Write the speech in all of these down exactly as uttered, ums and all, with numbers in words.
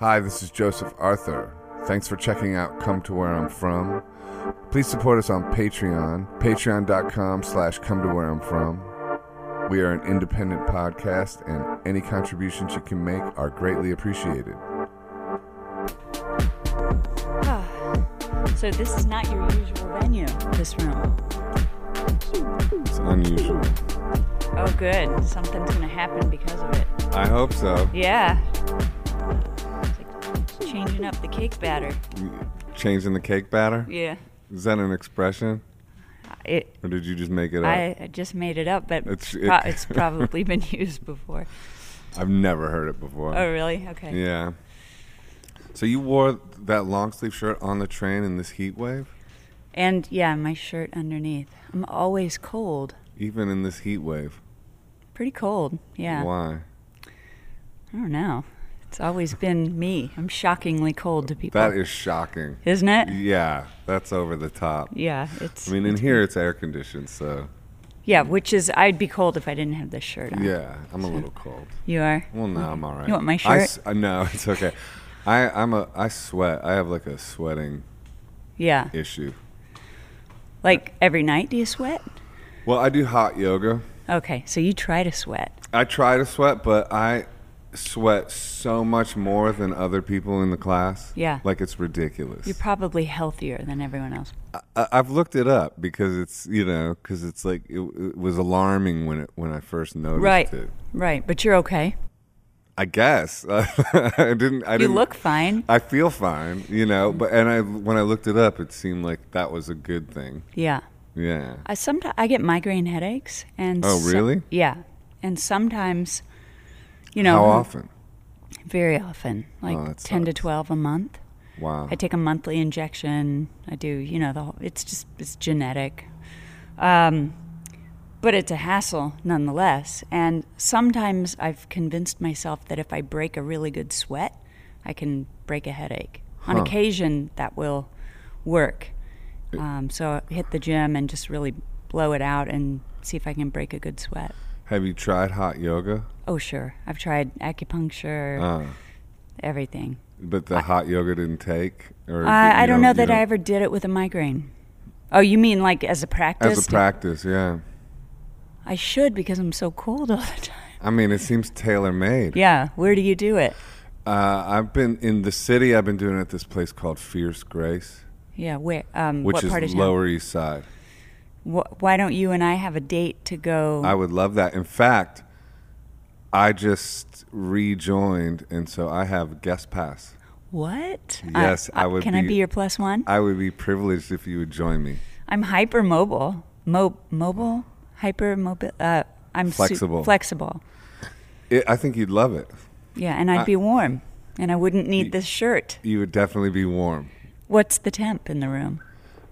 Hi, this is Joseph Arthur. Thanks for checking out Come to Where I'm From. Please support us on Patreon, patreon.com slash come to where I'm from. We are an independent podcast, and any contributions you can make are greatly appreciated. So this is not your usual venue, this room. It's unusual. Oh, good. Something's going to happen because of it. I hope so. Yeah. It's like changing up the cake batter. Changing the cake batter? Yeah. Is that an expression? It, or did you just make it up? I, I just made it up, but it's, it, pro- it's probably been used before. I've never heard it before. Oh, really? Okay. Yeah. So you wore that long sleeve shirt on the train in this heat wave? And, yeah, my shirt underneath. I'm always cold. Even in this heat wave? Pretty cold, yeah. Why? I don't know. It's always been me. I'm shockingly cold to people. That is shocking. Isn't it? Yeah, that's over the top. Yeah, it's... I mean, in it's here it's air conditioned, so... Yeah, which is... I'd be cold if I didn't have this shirt on. Yeah, I'm so. a little cold. You are? Well, no, okay. I'm all right. You want my shirt? I, no, it's okay. I I'm a, I sweat. I have like a sweating yeah. issue. Like every night, do you sweat? Well, I do hot yoga. Okay, so you try to sweat. I try to sweat, but I... sweat so much more than other people in the class. Yeah. Like, it's ridiculous. You're probably healthier than everyone else. I, I've looked it up because it's, you know, because it's like, it, it was alarming when it when I first noticed right. it. Right, but you're okay. I guess. I didn't. I you didn't, look fine. I feel fine, you know, but, and I when I looked it up, it seemed like that was a good thing. Yeah. Yeah. I, sometimes, I get migraine headaches. and Oh, really? So, yeah. And sometimes... You know, how often? Very often, like oh, ten to twelve a month. Wow! I take a monthly injection. I do, you know, the whole, it's just it's genetic, um, but it's a hassle nonetheless. And sometimes I've convinced myself that if I break a really good sweat, I can break a headache. Huh. On occasion, that will work. Um, so I hit the gym and just really blow it out and see if I can break a good sweat. Have you tried hot yoga? Oh, sure. I've tried acupuncture, uh, everything. But the I, hot yoga didn't take? Or I, did, I don't know, know that know? I ever did it with a migraine. Oh, you mean like as a practice? As a practice, yeah. I should because I'm so cold all the time. I mean, it seems tailor-made. Yeah. Where do you do it? Uh, I've been in the city. I've been doing it at this place called Fierce Grace. Yeah, where? Um, which what is part of Lower town? East Side. Why don't you and I have a date to go? I would love that. In fact, I just rejoined, and so I have a guest pass. What? Yes, I, I, I would. Can be, I be your plus one? I would be privileged if you would join me. I'm hyper mobile, Mo- mobile, hyper mobile. Uh, I'm flexible. Su- flexible. It, I think you'd love it. Yeah, and I'd I, be warm, and I wouldn't need you, this shirt. You would definitely be warm. What's the temp in the room?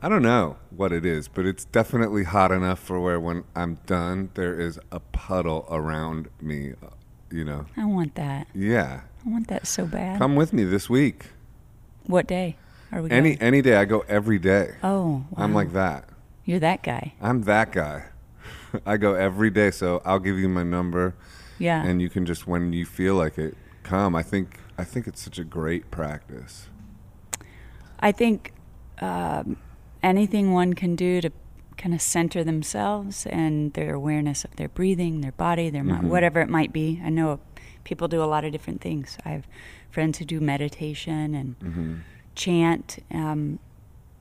I don't know what it is, but it's definitely hot enough for where when I'm done, there is a puddle around me, you know. I want that. Yeah. I want that so bad. Come with me this week. What day are we any, going? Any day. I go every day. Oh, wow. I'm like that. You're that guy. I'm that guy. I go every day, so I'll give you my number. Yeah. And you can just, when you feel like it, come. I think I think it's such a great practice. I think... Um, anything one can do to kind of center themselves and their awareness of their breathing, their body, their mm-hmm. mind, whatever it might be. I know people do a lot of different things. I have friends who do meditation and mm-hmm. chant. Um,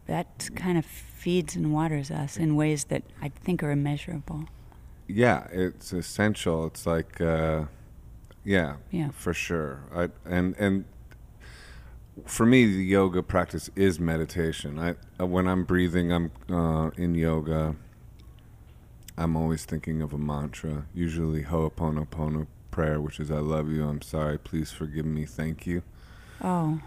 that kind of feeds and waters us in ways that I think are immeasurable. Yeah, it's essential. It's like, uh, yeah, yeah, for sure. I, and and. For me, the yoga practice is meditation. I when I'm breathing, I'm uh, in yoga. I'm always thinking of a mantra, usually ho'oponopono prayer, which is "I love you, I'm sorry, please forgive me, thank you." Oh,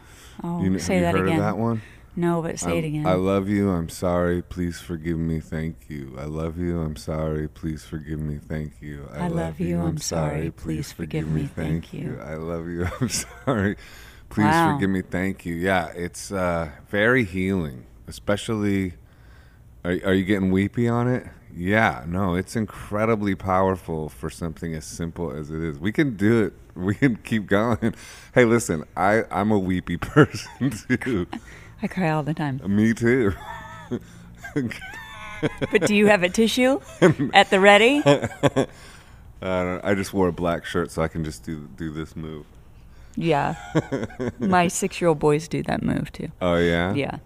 oh, you know, say have you that heard again. Of that one? No, but say I, it again. I love you, I'm sorry, please forgive me, thank you. I love you, I'm sorry, please forgive me, thank you. I, I love you, I'm sorry, please forgive me, thank you. I love you, I'm sorry. Please wow. forgive me. Thank you. Yeah, it's uh, very healing, especially. Are, are you getting weepy on it? Yeah, no, it's incredibly powerful for something as simple as it is. We can do it we can keep going. Hey, listen, I, I'm a weepy person too. I cry all the time. Me too. But do you have a tissue at the ready? I, don't, I just wore a black shirt so I can just do do this move. Yeah. My six-year-old boys do that move too. Oh, yeah? Yeah.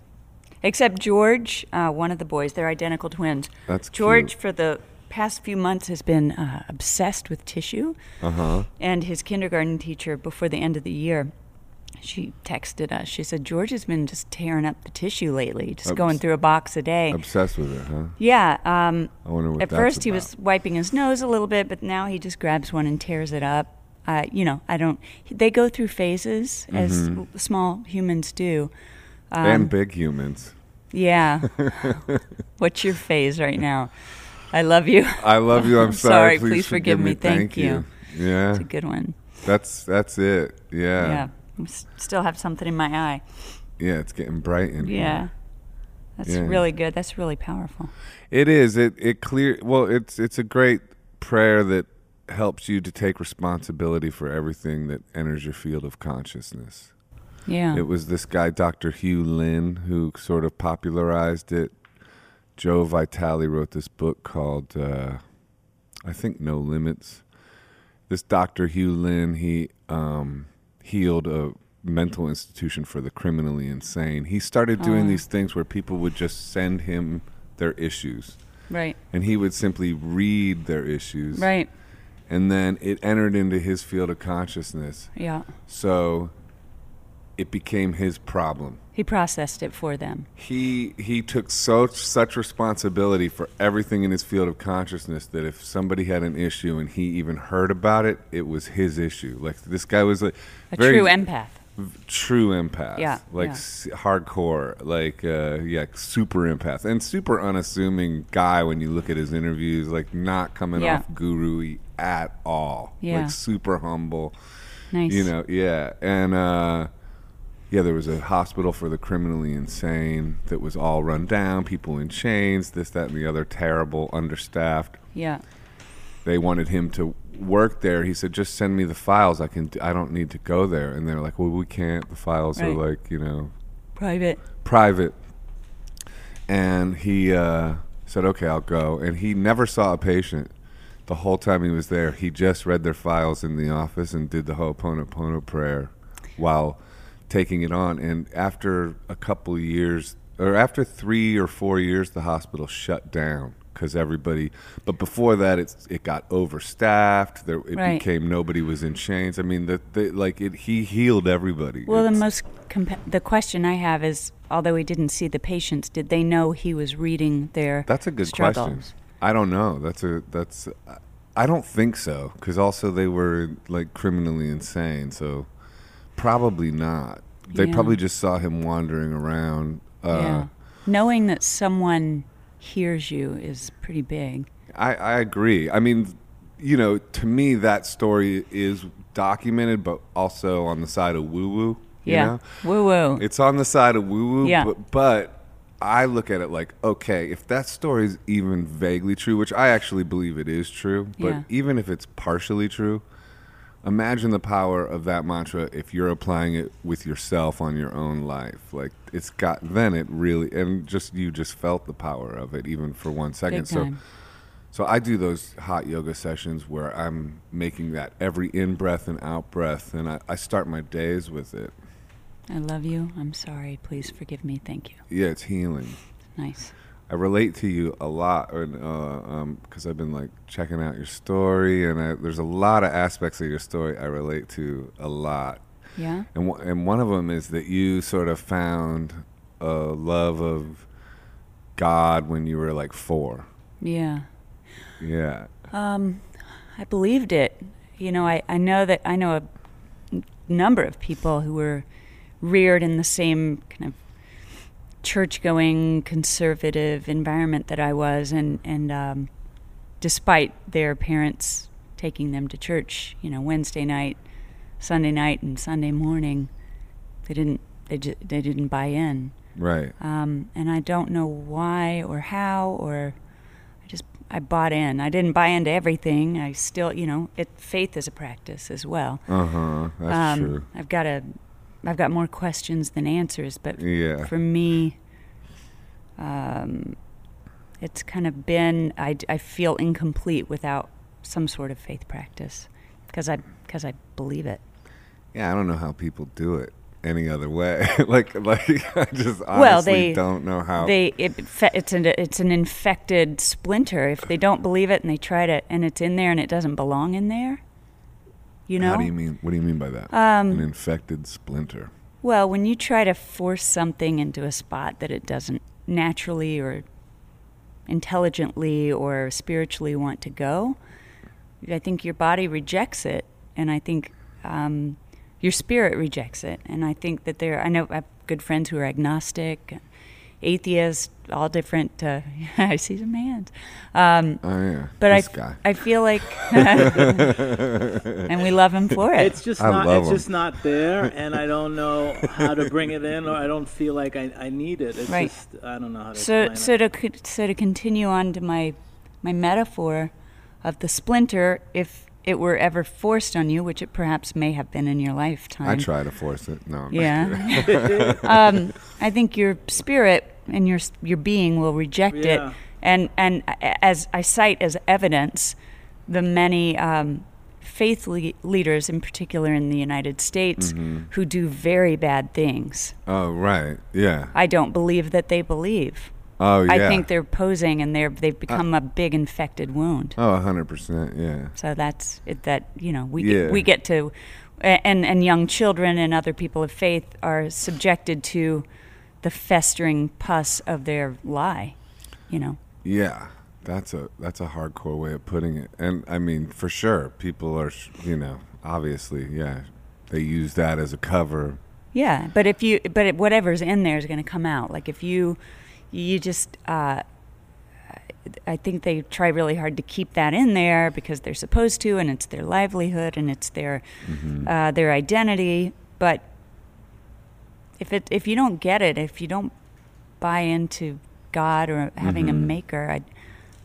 Except George, uh, one of the boys, they're identical twins. That's George, cute. For the past few months, has been uh, obsessed with tissue. Uh-huh. And his kindergarten teacher, before the end of the year, she texted us. She said, George has been just tearing up the tissue lately, just Obs- going through a box a day. Obsessed with it, huh? Yeah. Um, I wonder what at that's first, about. He was wiping his nose a little bit, but now he just grabs one and tears it up. Uh, you know, I don't... They go through phases, mm-hmm. as l- small humans do. Um, and big humans. Yeah. What's your phase right now? I love you. I love you. I'm, I'm sorry. sorry. Please, please forgive me. me. Thank, Thank you. you. Yeah. It's a good one. That's that's it. Yeah. Yeah. I still have something in my eye. Yeah, it's getting bright in here. Yeah. That's yeah. really good. That's really powerful. It is. It it clear well, it's it's a great prayer that helps you to take responsibility for everything that enters your field of consciousness. Yeah. It was this guy, Doctor Hew Len, who sort of popularized it. Joe Vitale wrote this book called, uh, I think, No Limits. This Doctor Hew Len, he um, healed a mental institution for the criminally insane. He started doing uh. these things where people would just send him their issues. Right. And he would simply read their issues. Right. And then it entered into his field of consciousness. Yeah. So... it became his problem. He processed it for them. He he took so such responsibility for everything in his field of consciousness that if somebody had an issue and he even heard about it, it was his issue. Like this guy was like a very true empath. V- true empath. Yeah. Like yeah. S- hardcore. Like uh, yeah, super empath and super unassuming guy when you look at his interviews. Like not coming yeah. off guru-y at all. Yeah. Like super humble. Nice. You know. Yeah. And. Uh, Yeah, there was a hospital for the criminally insane that was all run down, people in chains, this, that, and the other, terrible, understaffed. Yeah. They wanted him to work there. He said, just send me the files. I can. I don't need to go there. And they're like, well, we can't. The files right. are like, you know. Private. Private. And he uh, said, okay, I'll go. And he never saw a patient. The whole time he was there, he just read their files in the office and did the ho'oponopono prayer while... taking it on. And after a couple years, or after three or four years, the hospital shut down because everybody, but before that it's it got overstaffed there, it right. became nobody was in chains. I mean the, the like it he healed everybody. Well, it's, the most compa- the question I have is, although he didn't see the patients, did they know he was reading their that's a good struggles? Question. I don't know. That's a that's I don't think so, because also they were like criminally insane, so probably not. They yeah. probably just saw him wandering around. Uh, yeah. Knowing that someone hears you is pretty big. I, I agree. I mean, you know, to me that story is documented, but also on the side of woo-woo. Yeah, you know? Woo-woo. It's on the side of woo-woo, yeah. but, but I look at it like, okay, if that story is even vaguely true, which I actually believe it is true, but yeah. even if it's partially true, imagine the power of that mantra if you're applying it with yourself on your own life. Like it's got, then it really, and just you just felt the power of it even for one second. So, so I do those hot yoga sessions where I'm making that every in breath and out breath, and I, I start my days with it. I love you. I'm sorry. Please forgive me. Thank you. Yeah, it's healing. Nice. I relate to you a lot because uh, um, I've been like checking out your story, and I, there's a lot of aspects of your story I relate to a lot. Yeah. And w- and one of them is that you sort of found a love of God when you were like four. Yeah. Yeah. Um, I believed it. You know, I, I know that I know a number of people who were reared in the same kind of church-going, conservative environment that I was, and and um, despite their parents taking them to church, you know, Wednesday night, Sunday night, and Sunday morning, they didn't they ju- they didn't buy in. Right. Um, and I don't know why or how, or I just I bought in. I didn't buy into everything. I still, you know, it, faith is a practice as well. Uh-huh, that's um, true. I've got a, I've got more questions than answers, but yeah. for me, um, it's kind of been, I, I feel incomplete without some sort of faith practice because I, because I believe it. Yeah, I don't know how people do it any other way. like, like I just honestly well, they, don't know how. They it, it's an it's an infected splinter. If they don't believe it and they tried it and it's in there and it doesn't belong in there, you know. How do you mean? What do you mean by that? Um, an infected splinter. Well, when you try to force something into a spot that it doesn't naturally or intelligently or spiritually want to go, I think your body rejects it, and I think. Um, Your spirit rejects it, and I think that there. I know I have good friends who are agnostic, atheists, all different. Uh, I see some hands. Um, oh yeah, but this I, guy. I feel like, and we love him for it. It's just I not. It's him. Just not there, and I don't know how to bring it in, or I don't feel like I, I need it. It's right. Just, I don't know how to. So so it. to so to continue on to my my metaphor of the splinter, if. It were ever forced on you, which it perhaps may have been in your lifetime. I try to force it. No, I'm yeah. Not um, I think your spirit and your your being will reject yeah. it, and and as I cite as evidence, the many um, faith le- leaders, in particular in the United States, mm-hmm. who do very bad things. Oh right, yeah. I don't believe that they believe. Oh, yeah. I think they're posing, and they're they've become uh, a big infected wound. Oh, a hundred percent, yeah. So that's it. That you know, we yeah. get, we get to, and and young children and other people of faith are subjected to the festering pus of their lie. You know. Yeah, that's a that's a hardcore way of putting it, and I mean, for sure, people are you know obviously yeah, they use that as a cover. Yeah, but if you but it, whatever's in there is going to come out. Like if you. You just, uh, I think they try really hard to keep that in there because they're supposed to, and it's their livelihood, and it's their mm-hmm. uh, their identity. But if it if you don't get it, if you don't buy into God or having mm-hmm. a maker, I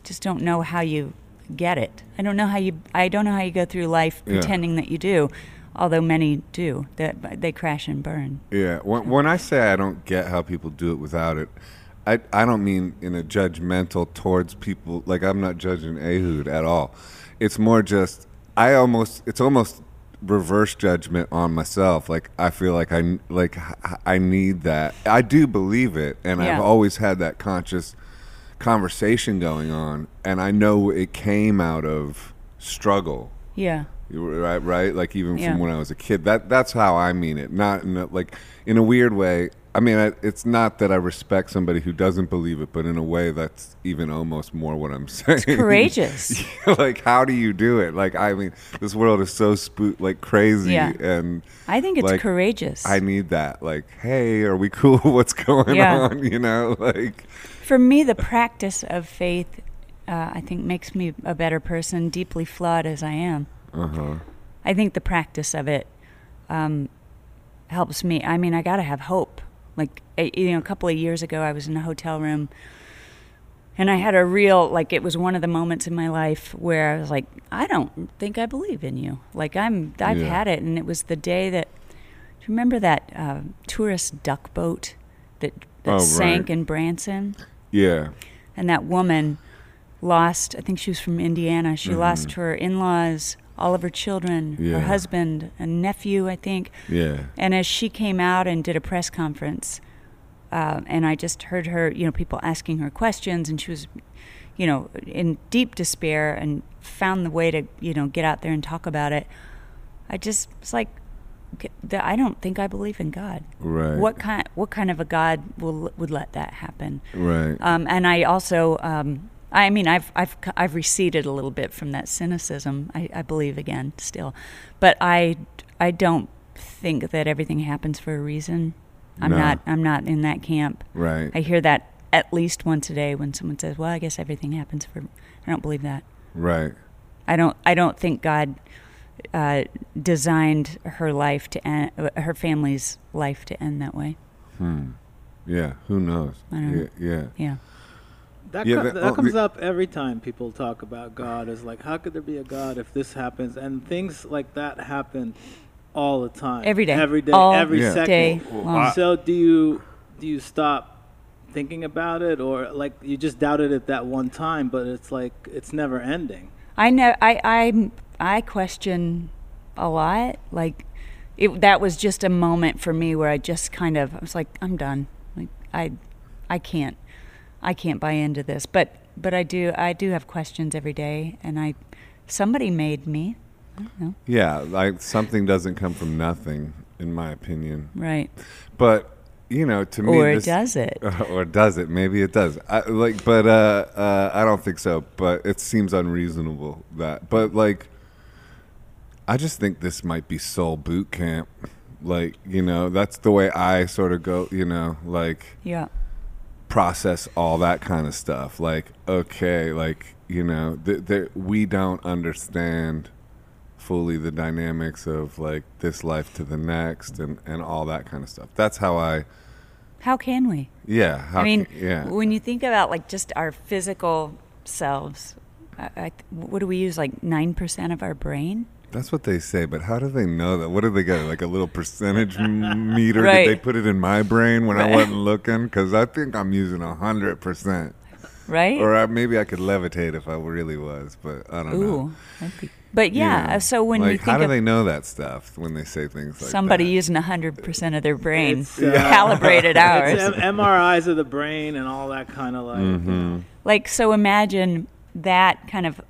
just don't know how you get it. I don't know how you I don't know how you go through life yeah. pretending that you do. Although many do, that they crash and burn. Yeah. When, when I say I don't get how people do it without it. I, I don't mean in a judgmental towards people. Like, I'm not judging Ehud at all. It's more just, I almost, it's almost reverse judgment on myself. Like, I feel like I, like, I need that. I do believe it, and yeah. I've always had that conscious conversation going on, and I know it came out of struggle. Yeah. Right, right? Like, even yeah. from when I was a kid. That That's how I mean it. Not, in a, like, in a weird way, I mean, I, it's not that I respect somebody who doesn't believe it, but in a way, that's even almost more what I'm saying. It's courageous. Like, how do you do it? Like, I mean, this world is so spook, like crazy, yeah. and I think it's like, courageous. I need that. Like, hey, are we cool? What's going yeah. on? You know, like. For me, the practice of faith, uh, I think, makes me a better person, deeply flawed as I am. Uh huh. I think the practice of it um, helps me. I mean, I gotta have hope. Like, you know, a couple of years ago, I was in a hotel room, and I had a real, like, it was one of the moments in my life where I was like, I don't think I believe in you. Like, I'm, I've yeah. had it, and it was the day that, do you remember that uh, tourist duck boat that, that oh, sank right. in Branson? Yeah. And that woman lost, I think she was from Indiana, she mm-hmm. lost her in-laws, all of her children, yeah. her husband, a nephew, I think. Yeah. And as she came out and did a press conference, uh, and I just heard her, you know, people asking her questions, and she was, you know, in deep despair and found the way to, you know, get out there and talk about it. I just was like, I don't think I believe in God. Right. What kind, what kind of a God will would let that happen? Right. Um, and I also... Um, I mean, I've I've I've receded a little bit from that cynicism. I, I believe again still, but I, I don't think that everything happens for a reason. I'm no. not I'm not in that camp. Right. I hear that at least once a day when someone says, "Well, I guess everything happens for." I don't believe that. Right. I don't I don't think God uh, designed her life to end, her family's life to end that way. Hmm. Yeah. Who knows? I don't know. Yeah. Yeah. yeah. That, yeah, com- that, that comes oh, the, up every time people talk about God. Is like, how could there be a God if this happens? And things like that happen all the time. Every day. Every day. All every yeah. second. Day long. So do you do you stop thinking about it, or like you just doubted it that one time, but it's like it's never ending? I know. I I I question a lot. Like it, that was just a moment for me where I just kind of I was like, I'm done. Like I I can't. I can't buy into this, but but I do I do have questions every day, and I somebody made me. I don't know. Yeah, like something doesn't come from nothing, in my opinion. Right. But you know, to me, or this, does it? Or does it? Maybe it does. I, like, but uh, uh, I don't think so. But it seems unreasonable that. But like, I just think this might be soul boot camp. Like, you know, that's the way I sort of go. You know, like yeah. process all that kind of stuff. Like, okay, like, you know, th- th- we don't understand fully the dynamics of like this life to the next and, and all that kind of stuff. That's how I... How can we? Yeah. How I mean, can, yeah. when you think about like just our physical selves, I, I, what do we use? Like nine percent of our brain? That's what they say, but how do they know that? What do they got? Like a little percentage meter? Right. Did they put it in my brain when right. I wasn't looking? Because I think I'm using one hundred percent. Right? Or I, maybe I could levitate if I really was, but I don't Ooh, know. That'd be, but yeah, yeah, so when like, you think how do they know that stuff when they say things like somebody that? Using one hundred percent of their brain, it's, uh, calibrated ours. It's M- MRIs of the brain and all that kind of like. Mm-hmm. Like, so imagine that kind of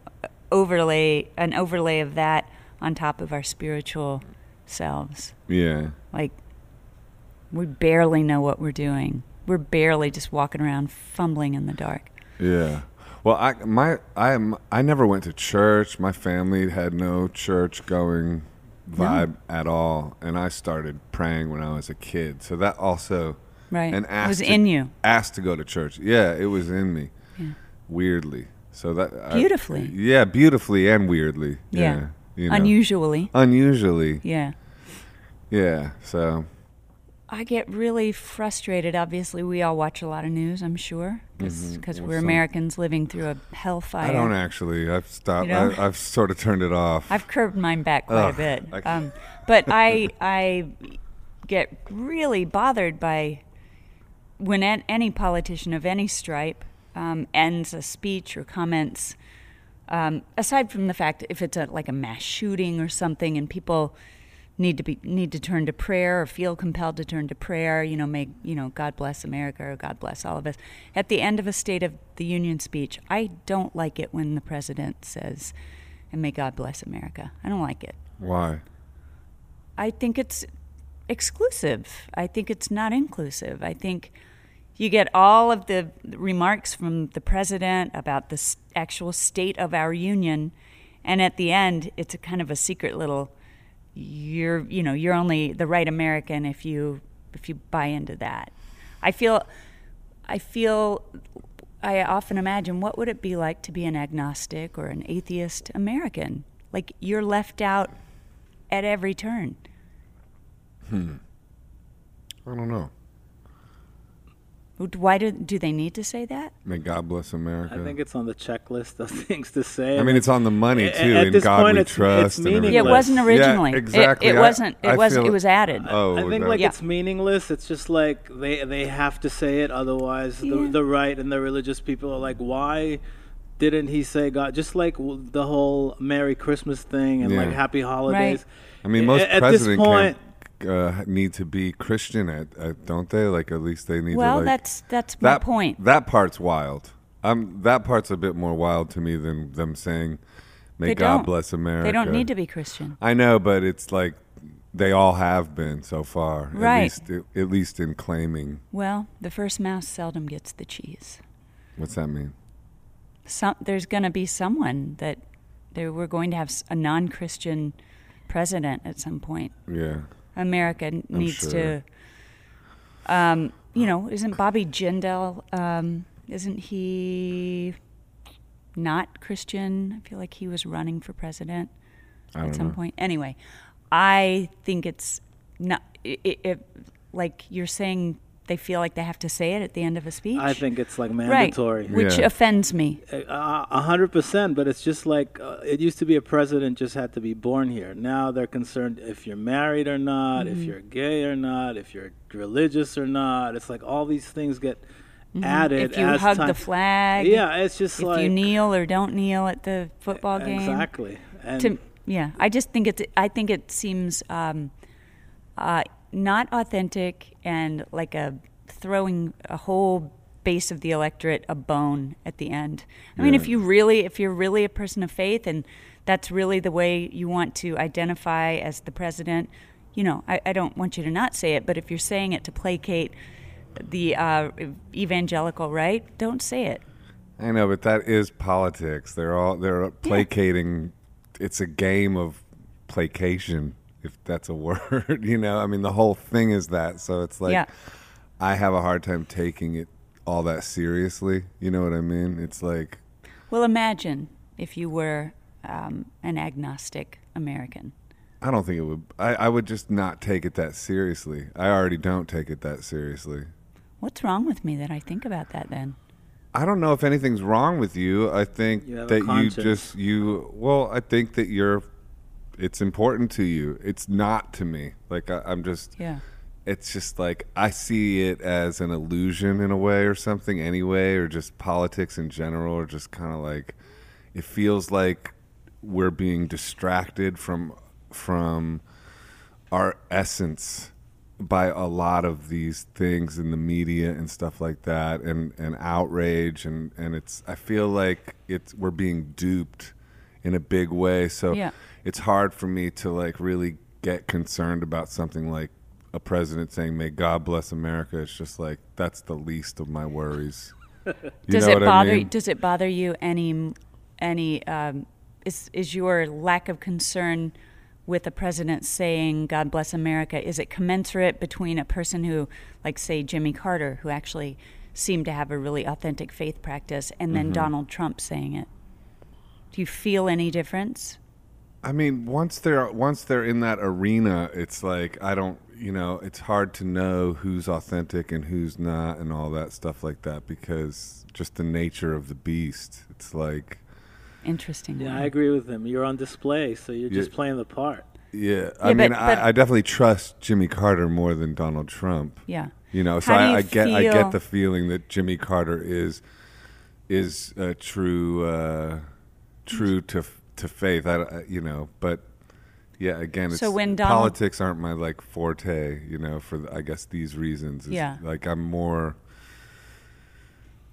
overlay, an overlay of that on top of our spiritual selves. Yeah. Like, we barely know what we're doing. We're barely just walking around fumbling in the dark. Yeah. Well, I my I am I never went to church. My family had no church going vibe no. at all, and I started praying when I was a kid. So that also right. and asked it was to, in you. Asked to go to church. Yeah, it was in me. Yeah. Weirdly. So that beautifully. I, yeah, beautifully and weirdly. Yeah. yeah. You know, unusually. Unusually. Yeah. Yeah, so. I get really frustrated. Obviously, we all watch a lot of news, I'm sure, because mm-hmm. we're so, Americans living through a hellfire. I don't actually. I've stopped. You know? I, I've sort of turned it off. I've curbed mine back quite Ugh, a bit. I um, but I I get really bothered by when an, any politician of any stripe um, ends a speech or comments. Um, aside from the fact if it's a, like a mass shooting or something, and people need to be need to turn to prayer or feel compelled to turn to prayer, you know, make you know, God bless America or God bless all of us. At the end of a State of the Union speech, I don't like it when the president says, "And may God bless America." I don't like it. Why? I think it's exclusive. I think it's not inclusive. I think. You get all of the remarks from the president about the actual state of our union, and at the end, it's a kind of a secret little. You're, you know, you're only the right American if you if you buy into that. I feel, I feel, I often imagine what would it be like to be an agnostic or an atheist American? Like you're left out at every turn. Hmm. I don't know. Why do do they need to say that? May God bless America. I think it's on the checklist of things to say. I mean, it's on the money too. At, at this in God point, we it's, trust. It's meaningless. Yeah, it wasn't originally. Yeah, exactly. It, it I, wasn't. It I was. It was added. Oh, I think like yeah. it's meaningless. It's just like they they have to say it, otherwise yeah. the the right and the religious people are like, why didn't he say God? Just like the whole Merry Christmas thing and yeah. like Happy Holidays. Right. I mean, most at, president at this point. Can't Uh, need to be Christian, at, at, don't they? Like at least they need. Well, to, like, that's that's that, my point. That part's wild. Um, that part's a bit more wild to me than them saying, "May they God don't. Bless America." They don't need to be Christian. I know, but it's like they all have been so far, right? At least, at least in claiming. Well, the first mouse seldom gets the cheese. What's that mean? Some there's going to be someone that they we're going to have a non-Christian president at some point. Yeah. America needs sure. to, um, you know, isn't Bobby Jindal, um, isn't he not Christian? I feel like he was running for president I at some know. Point. Anyway, I think it's not, it, it, it, like you're saying they feel like they have to say it at the end of a speech. I think it's like mandatory. Right, which yeah. offends me. A hundred percent, but it's just like, uh, it used to be a president just had to be born here. Now they're concerned if you're married or not, mm-hmm. if you're gay or not, if you're religious or not. It's like all these things get mm-hmm. added. If you as hug time. the flag. Yeah, it's just if like. If you kneel or don't kneel at the football game. Exactly. And to, yeah, I just think it's, I think it seems um, uh, not authentic and like a throwing a whole base of the electorate a bone at the end. I yeah. mean, if you really, if you're really a person of faith and that's really the way you want to identify as the president, you know, I, I don't want you to not say it, but if you're saying it to placate the uh, evangelical right, don't say it. I know, but that is politics. They're all, they're placating. Yeah. It's a game of placation, if that's a word, you know, I mean, the whole thing is that. So it's like, yeah. I have a hard time taking it all that seriously. You know what I mean? It's like. Well, imagine if you were um, an agnostic American. I don't think it would. I, I would just not take it that seriously. I already don't take it that seriously. What's wrong with me that I think about that then? I don't know if anything's wrong with you. I think you that you just, you, well, I think that you're, it's important to you. It's not to me. Like, I, I'm just, yeah. It's just like I see it as an illusion in a way or something anyway, or just politics in general, or just kind of like it feels like we're being distracted from from our essence by a lot of these things in the media and stuff like that, and, and outrage and, and it's I feel like it's we're being duped in a big way. So yeah. It's hard for me to like really get concerned about something like a president saying, "May God bless America." It's just like, that's the least of my worries. You does know it what bother I mean? Does it bother you any any um is is your lack of concern with a president saying "God bless America," is it commensurate between a person who, like, say Jimmy Carter, who actually seemed to have a really authentic faith practice, and then mm-hmm. Donald Trump saying it? Do you feel any difference? I mean, once they're once they're in that arena, it's like I don't, you know, it's hard to know who's authentic and who's not and all that stuff like that, because just the nature of the beast. It's like interesting. Yeah, I agree with him. You're on display, so you're yeah. just playing the part. Yeah, yeah I but, mean, but, I, I definitely trust Jimmy Carter more than Donald Trump. Yeah, you know, so I, you I get feel? I get the feeling that Jimmy Carter is is a true uh, true to. to faith, I, you know, but yeah, again, it's, so when Donald, politics aren't my like forte, you know, for the, I guess these reasons. It's yeah. Like I'm more,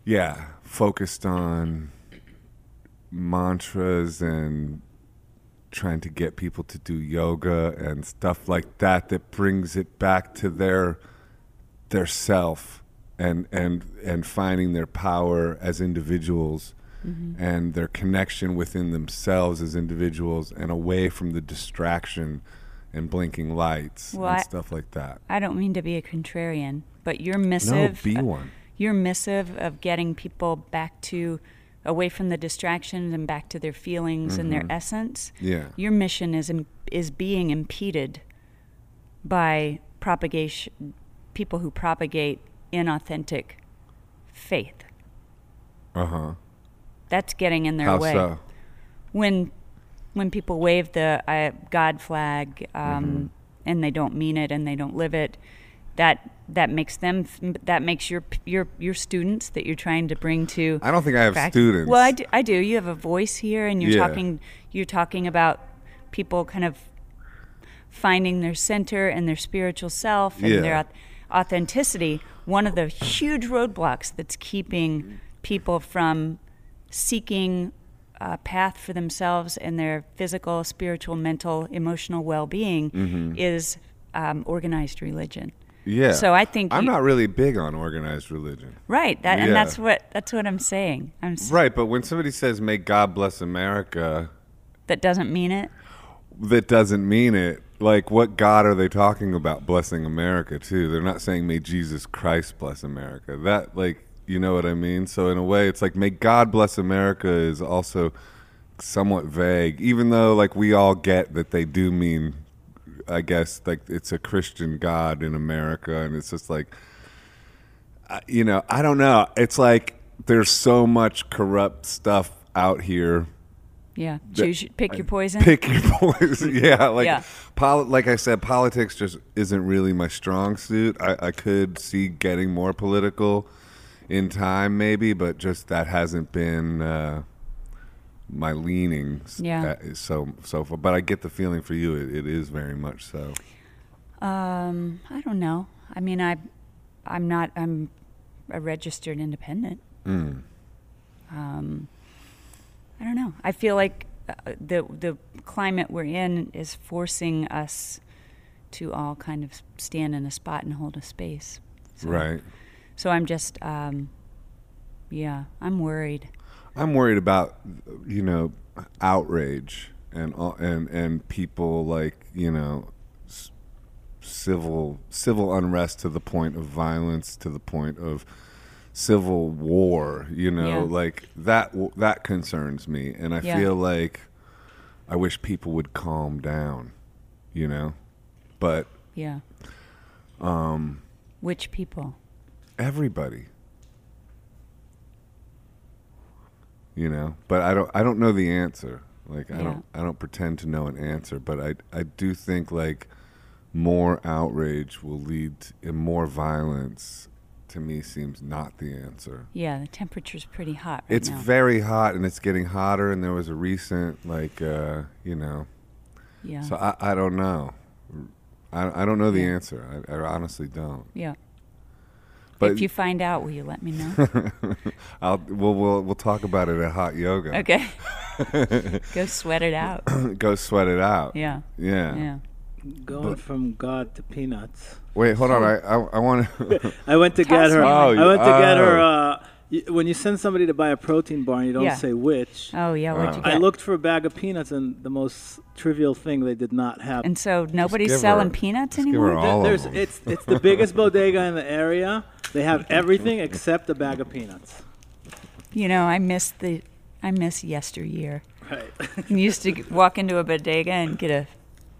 yeah, focused on mantras and trying to get people to do yoga and stuff like that, that brings it back to their, their self and, and, and finding their power as individuals. Mm-hmm. And their connection within themselves as individuals and away from the distraction and blinking lights well, and I, stuff like that. I don't mean to be a contrarian, but you're missive. No, be one. Uh, you're missive of getting people back to, away from the distractions and back to their feelings mm-hmm. and their essence. Yeah. Your mission is im- is being impeded by propagation, people who propagate inauthentic faith. Uh-huh. That's getting in their How way. So? When when people wave the uh, God flag um, mm-hmm. and they don't mean it and they don't live it, that that makes them that makes your your your students that you're trying to bring to. I don't think I have practice. students. Well, I do, I do. You have a voice here, and you're yeah. talking you're talking about people kind of finding their center and their spiritual self and yeah. their authenticity. One of the huge roadblocks that's keeping people from seeking a path for themselves and their physical, spiritual, mental, emotional well-being mm-hmm. is um, organized religion. Yeah. So I think I'm you, not really big on organized religion. Right. That yeah. and that's what that's what I'm saying. I'm right. But when somebody says "May God bless America," that doesn't mean it. That doesn't mean it. Like, what God are they talking about blessing America to? They're not saying "May Jesus Christ bless America." That like. You know what I mean? So in a way, it's like, "May God bless America" is also somewhat vague, even though like we all get that they do mean, I guess, like it's a Christian God in America. And it's just like, uh, you know, I don't know. It's like there's so much corrupt stuff out here. Yeah, choose your, pick your poison. Pick your poison. Yeah, like yeah. Poli- like I said, politics just isn't really my strong suit. I, I could see getting more political in time, maybe, but just that hasn't been uh, my leanings. Yeah. So so far, but I get the feeling for you, it, it is very much so. Um, I don't know. I mean, I, I'm not. I'm a registered independent. Mm. Um. I don't know. I feel like the the climate we're in is forcing us to all kind of stand in a spot and hold a space. So, right. So I'm just, um, yeah, I'm worried. I'm worried about, you know, outrage and and and people like, you know, c- civil civil unrest to the point of violence, to the point of civil war, you know, yeah. like that that concerns me, and I yeah. feel like I wish people would calm down, you know, but yeah um which people? Everybody, you know, but I don't I don't know the answer, like I yeah. don't I don't pretend to know an answer, but I I do think like more outrage will lead to more violence. To me seems not the answer. Yeah, the temperature's pretty hot right it's now. It's very hot, and it's getting hotter, and there was a recent, like, uh, you know. Yeah. So I, I don't know. I, I don't know the yeah. answer. I, I honestly don't. Yeah. But if you find out, will you let me know? I'll, we'll, we'll, we'll talk about it at hot yoga. Okay. Go sweat it out. Go sweat it out. Yeah. Yeah. Yeah. Going but, from God to peanuts. Wait, hold so, on. I I, I want to. I went to get her. Oh, I went to oh. get her. Uh, y- when you send somebody to buy a protein bar, and you don't yeah. say which. Oh yeah, what'd uh. you get? I looked for a bag of peanuts, and the most trivial thing they did not have. And so nobody's selling her, peanuts anymore. Give her all There's, of them. It's it's the biggest bodega in the area. They have everything except a bag of peanuts. You know, I miss the I miss yesteryear. Right. You used to walk into a bodega and get a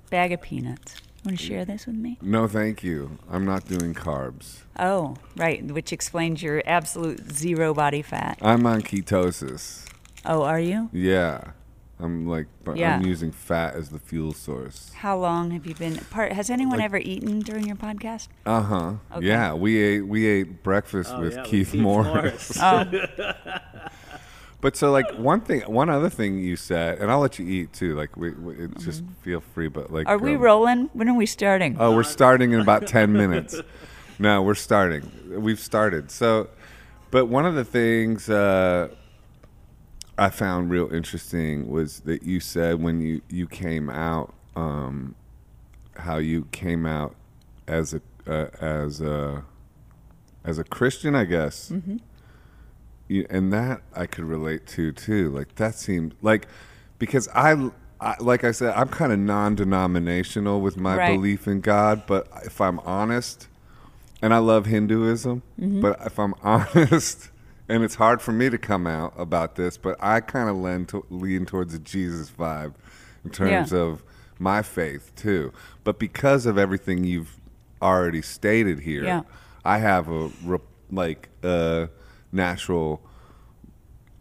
bag of peanuts. Want to share this with me? No, thank you. I'm not doing carbs. Oh, right, which explains your absolute zero body fat. I'm on ketosis. Oh, are you? Yeah. I'm like, but yeah. I'm using fat as the fuel source. How long have you been? Part, has anyone like, ever eaten during your podcast? Uh huh. Okay. Yeah, we ate we ate breakfast oh, with yeah, Keith, Keith Morris. Morris. Oh. But so, like, one thing, one other thing you said, and I'll let you eat, too. Like, we, we it just mm-hmm. feel free, but, like... Are we um, rolling? When are we starting? Oh, we're starting in about ten minutes. No, we're starting. We've started. So, but one of the things uh, I found real interesting was that you said when you, you came out, um, how you came out as a, uh, as a, as a Christian, I guess. Mm-hmm. You, and that I could relate to too. Like that seemed like, because I, I like I said, I'm kind of non-denominational with my right. belief in God. But if I'm honest, and I love Hinduism, mm-hmm. but if I'm honest, and it's hard for me to come out about this, but I kind of lean to, lean towards a Jesus vibe in terms yeah. of my faith too. But because of everything you've already stated here, yeah. I have a like. Uh, natural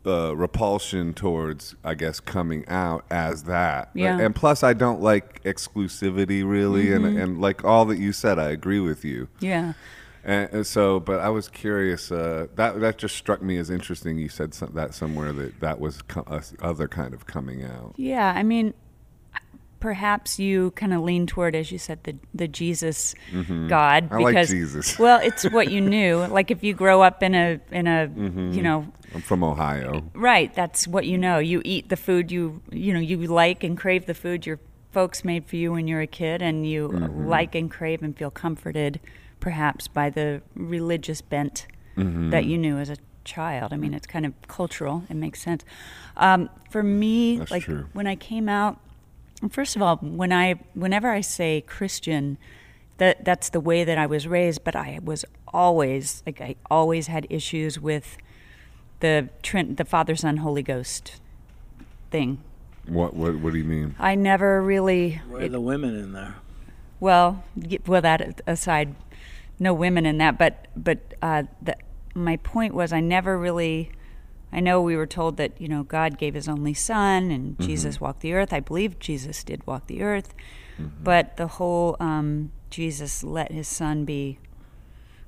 uh, repulsion towards, I guess, coming out as that. Yeah. And plus, I don't like exclusivity, really. Mm-hmm. And, and like all that you said, I agree with you. Yeah. And, and so, but I was curious. Uh, that that just struck me as interesting. You said some, that somewhere that that was co- a other kind of coming out. Yeah, I mean, perhaps you kind of lean toward, as you said, the the Jesus mm-hmm. God. Because, I like Jesus. Well, it's what you knew. Like if you grow up in a in a mm-hmm. you know. I'm from Ohio. Right, that's what you know. You eat the food you you know you like and crave the food your folks made for you when you're a kid, and you mm-hmm. like and crave and feel comforted, perhaps by the religious bent mm-hmm. that you knew as a child. I mean, it's kind of cultural. It makes sense. Um, for me, that's like true. When I came out. First of all, when I, whenever I say Christian, that that's the way that I was raised. But I was always like I always had issues with the Trent, the Father, Son, Holy Ghost thing. What what what do you mean? I never really. Where are it, the women in there? Well, well, that aside, no women in that. But but uh, the, my point was, I never really. I know we were told that, you know, God gave his only son and mm-hmm. Jesus walked the earth. I believe Jesus did walk the earth. Mm-hmm. But the whole um, Jesus let his son be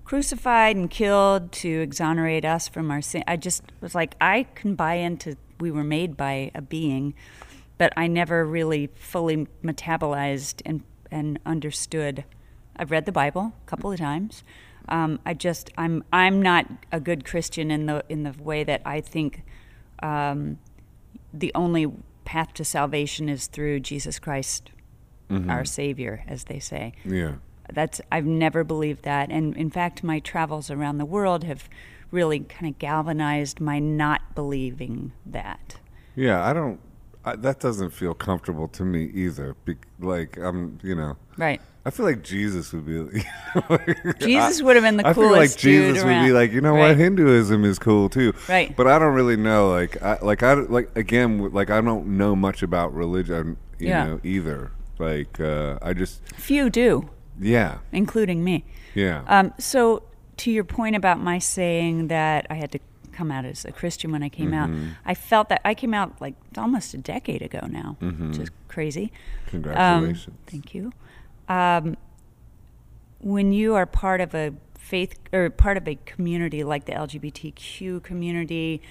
crucified and killed to exonerate us from our sin. I just was like, I can buy into we were made by a being, but I never really fully metabolized and, and understood. I've read the Bible a couple of times. Um, I just I'm I'm not a good Christian in the in the way that I think um, the only path to salvation is through Jesus Christ, mm-hmm. our Savior, as they say. Yeah, that's I've never believed that, and in fact, my travels around the world have really kind of galvanized my not believing that. Yeah, I don't. I, that doesn't feel comfortable to me either. Be, like I'm, you know, right. I feel like Jesus would be. You know, Jesus I, would have been the coolest. I feel like Jesus would be like, you know right. what, Hinduism is cool too. Right. But I don't really know. Like, I, like I like again, like I don't know much about religion. You yeah. know, either. Like, uh, I just few do. Yeah. Including me. Yeah. Um. So to your point about my saying that I had to come out as a Christian when I came mm-hmm. out, I felt that I came out like almost a decade ago now, mm-hmm. which is crazy. Congratulations. Um, thank you. Um, when you are part of a faith or part of a community like the L G B T Q community,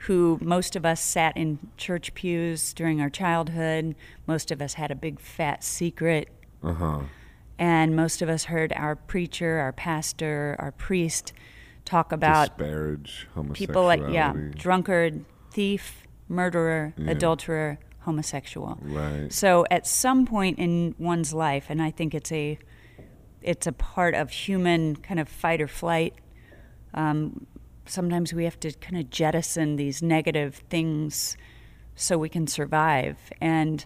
who most of us sat in church pews during our childhood, most of us had a big fat secret, uh-huh. and most of us heard our preacher, our pastor, our priest talk about disparage homosexuality, people like yeah, drunkard, thief, murderer, yeah. adulterer, homosexual. Right. So at some point in one's life, and I think it's a it's a part of human kind of fight or flight, um, sometimes we have to kind of jettison these negative things so we can survive. And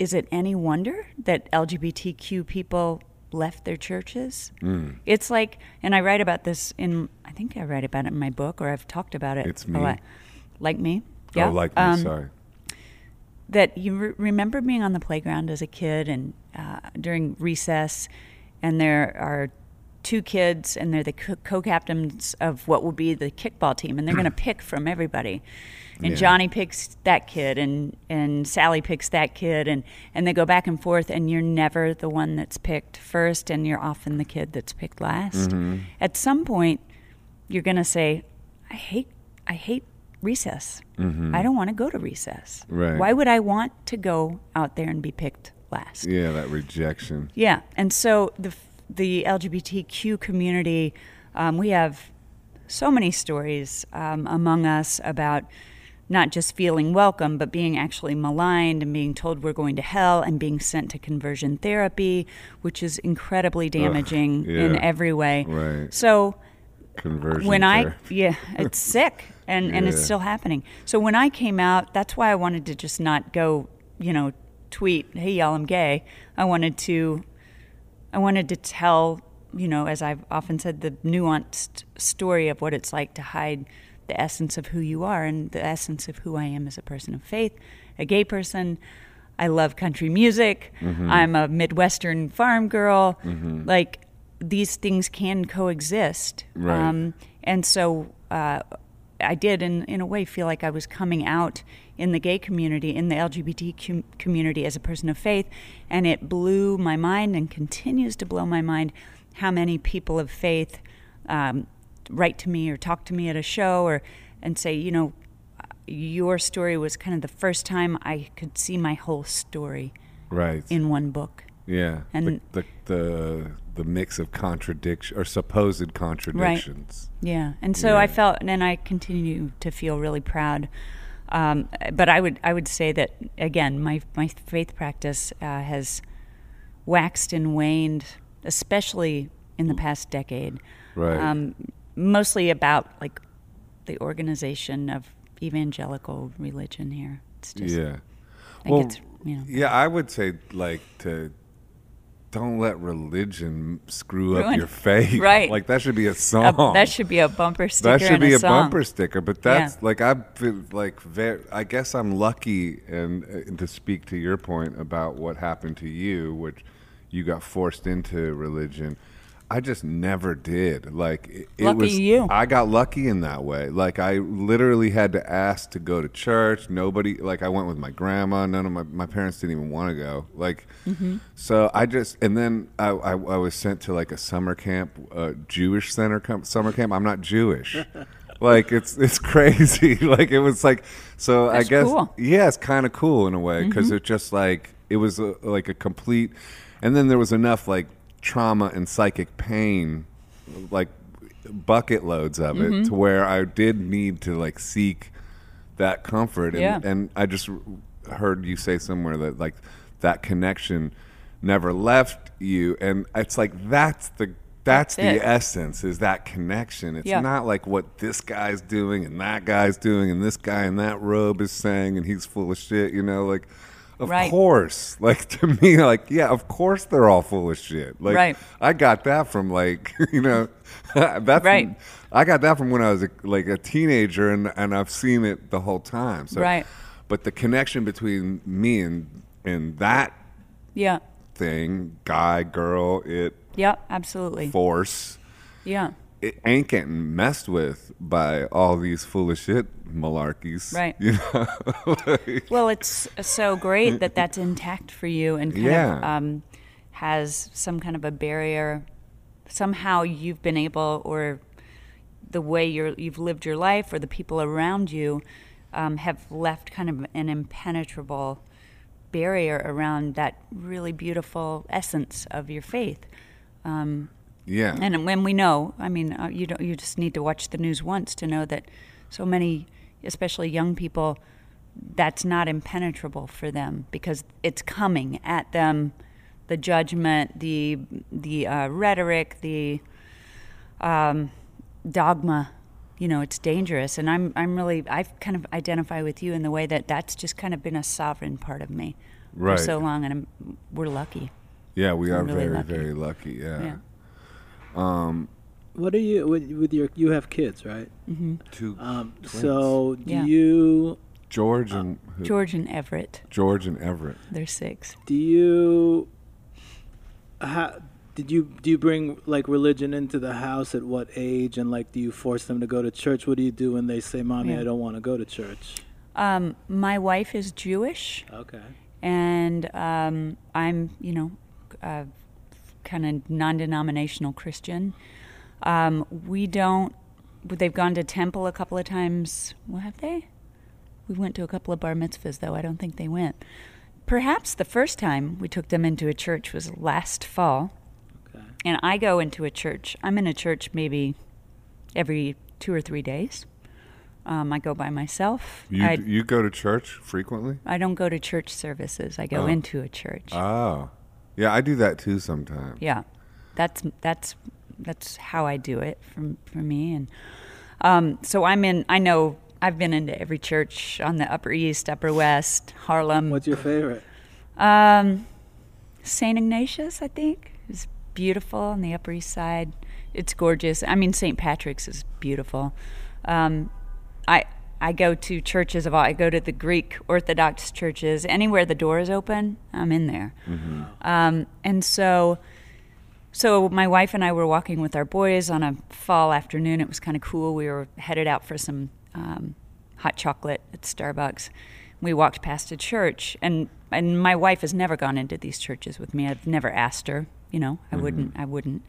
is it any wonder that L G B T Q people left their churches? Mm. It's like, and I write about this in, I think I write about it in my book, or I've talked about it it's me. a lot. Like me? Yeah. Oh, like me, um, sorry. That you re- remember being on the playground as a kid and uh, during recess, and there are two kids, and they're the co- co-captains of what will be the kickball team, and they're going to pick from everybody. And yeah. Johnny picks that kid, and, and Sally picks that kid, and, and they go back and forth, and you're never the one that's picked first, and you're often the kid that's picked last. Mm-hmm. At some point, you're going to say, I hate, I hate recess. Mm-hmm. I don't want to go to recess. Right. Why would I want to go out there and be picked last? Yeah, that rejection. Yeah, and so the the L G B T Q community, um, we have so many stories um, among us about not just feeling welcome, but being actually maligned and being told we're going to hell and being sent to conversion therapy, which is incredibly damaging Ugh, yeah. in every way. Right. So conversion when therapy. I yeah, it's sick. And, and yeah. it's still happening. So when I came out, that's why I wanted to just not go, you know, tweet, hey, y'all, I'm gay. I wanted to, I wanted to tell, you know, as I've often said, the nuanced story of what it's like to hide the essence of who you are and the essence of who I am as a person of faith, a gay person. I love country music. Mm-hmm. I'm a Midwestern farm girl. Mm-hmm. Like, these things can coexist. Right. Um, and so... Uh, I did, in, in a way, feel like I was coming out in the gay community, in the L G B T community as a person of faith, and it blew my mind and continues to blow my mind how many people of faith um, write to me or talk to me at a show or and say, you know, your story was kind of the first time I could see my whole story right. in one book. Yeah, and the, the the the mix of contradiction or supposed contradictions. Right. Yeah, and so yeah. I felt, and I continue to feel really proud. Um, but I would I would say that again, my my faith practice uh, has waxed and waned, especially in the past decade. Right. Um, mostly about like the organization of evangelical religion here. It's just yeah. Like well, it's, you know. Yeah, I would say like to. Don't let religion screw Ruin. Up your faith. Right. Like, that should be a song. A, that should be a bumper sticker. That should be a, a bumper sticker. But that's, yeah. like, I've been, like, very, I guess I'm lucky, and, and to speak to your point about what happened to you, which you got forced into religion. I just never did. Like it, it was, you. I got lucky in that way. Like I literally had to ask to go to church. Nobody, like I went with my grandma. None of my, my parents didn't even want to go. Like, mm-hmm. so I just, and then I, I, I was sent to like a summer camp, uh, Jewish center camp, summer camp. I'm not Jewish. Like it's, it's crazy. Like it was like, so That's I guess, cool. yeah, it's kind of cool in a way. Mm-hmm. Cause it just like, it was a, like a complete, and then there was enough like, trauma and psychic pain, like bucket loads of it, mm-hmm. to where I did need to like seek that comfort. And, yeah. and I just heard you say somewhere that like that connection never left you, and it's like that's the that's, that's the it. essence is that connection. It's yeah. not like what this guy's doing and that guy's doing and this guy in that robe is saying and he's full of shit, you know, like. Of right. course. Like, to me, like, yeah, of course they're all full of shit. Like, right. I got that from, like, you know, that's right. I got that from when I was, a, like, a teenager, and and I've seen it the whole time. So, right. But the connection between me and and that yeah. thing, guy, girl, it. Yeah, absolutely. Force. Yeah. It ain't getting messed with by all these full of shit malarkeys. Right. You know? Like, well, it's so great that that's intact for you and kind yeah. of um, has some kind of a barrier. Somehow you've been able, or the way you're, you've lived your life or the people around you um, have left kind of an impenetrable barrier around that really beautiful essence of your faith. Um Yeah, and when we know, I mean, uh, you don't, you just need to watch the news once to know that so many, especially young people, that's not impenetrable for them because it's coming at them, the judgment, the the uh, rhetoric, the um, dogma. You know, it's dangerous, and I'm I'm really I kind of identify with you in the way that that's just kind of been a sovereign part of me right. for so long, and I'm, we're lucky. Yeah, we are really very lucky. very lucky. Yeah. yeah. Um, what are you with, with your? You have kids, right? Mm-hmm. Two. Um, so do yeah. you? George and uh, George and Everett. George and Everett. They're six. Do you? How did you? Do you bring like religion into the house at what age? And like, do you force them to go to church? What do you do when they say, "Mommy, yeah. I don't want to go to church"? Um, my wife is Jewish. Okay. And um, I'm, you know. Uh, kind of non-denominational Christian. Um, we don't, they've gone to temple a couple of times. Well, have they? We went to a couple of bar mitzvahs, though. I don't think they went. Perhaps the first time we took them into a church was last fall. Okay. And I go into a church. I'm in a church maybe every two or three days. Um, I go by myself. You, I, you go to church frequently? I don't go to church services. I go oh. into a church. Oh. Yeah, I do that too sometimes. Yeah, that's that's that's how I do it for for me, and um, so I'm in. I know I've been into every church on the Upper East, Upper West, Harlem. What's your favorite? Um, Saint Ignatius, I think, is beautiful on the Upper East Side. It's gorgeous. I mean, Saint Patrick's is beautiful. Um, I I go to churches of all. I go to the Greek Orthodox churches. Anywhere the door is open, I'm in there. Mm-hmm. Um, and so, so my wife and I were walking with our boys on a fall afternoon. It was kind of cool. We were headed out for some um, hot chocolate at Starbucks. We walked past a church, and and my wife has never gone into these churches with me. I've never asked her. You know, I mm-hmm. wouldn't. I wouldn't.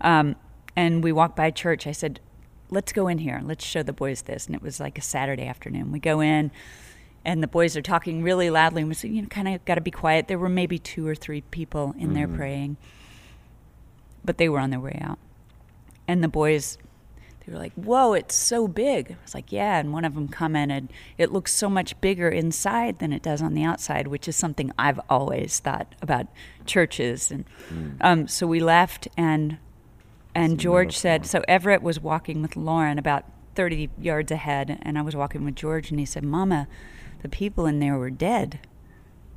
Um, and we walked by a church. I said, let's go in here. Let's show the boys this. And it was like a Saturday afternoon. We go in, and the boys are talking really loudly. And we said, you know, kind of got to be quiet. There were maybe two or three people in mm-hmm. there praying. But they were on their way out. And the boys, they were like, whoa, it's so big. I was like, yeah. And one of them commented, it looks so much bigger inside than it does on the outside, which is something I've always thought about churches. And mm. um, so we left, and... And George said, so Everett was walking with Lauren about thirty yards ahead, and I was walking with George, and he said, Mama, the people in there were dead.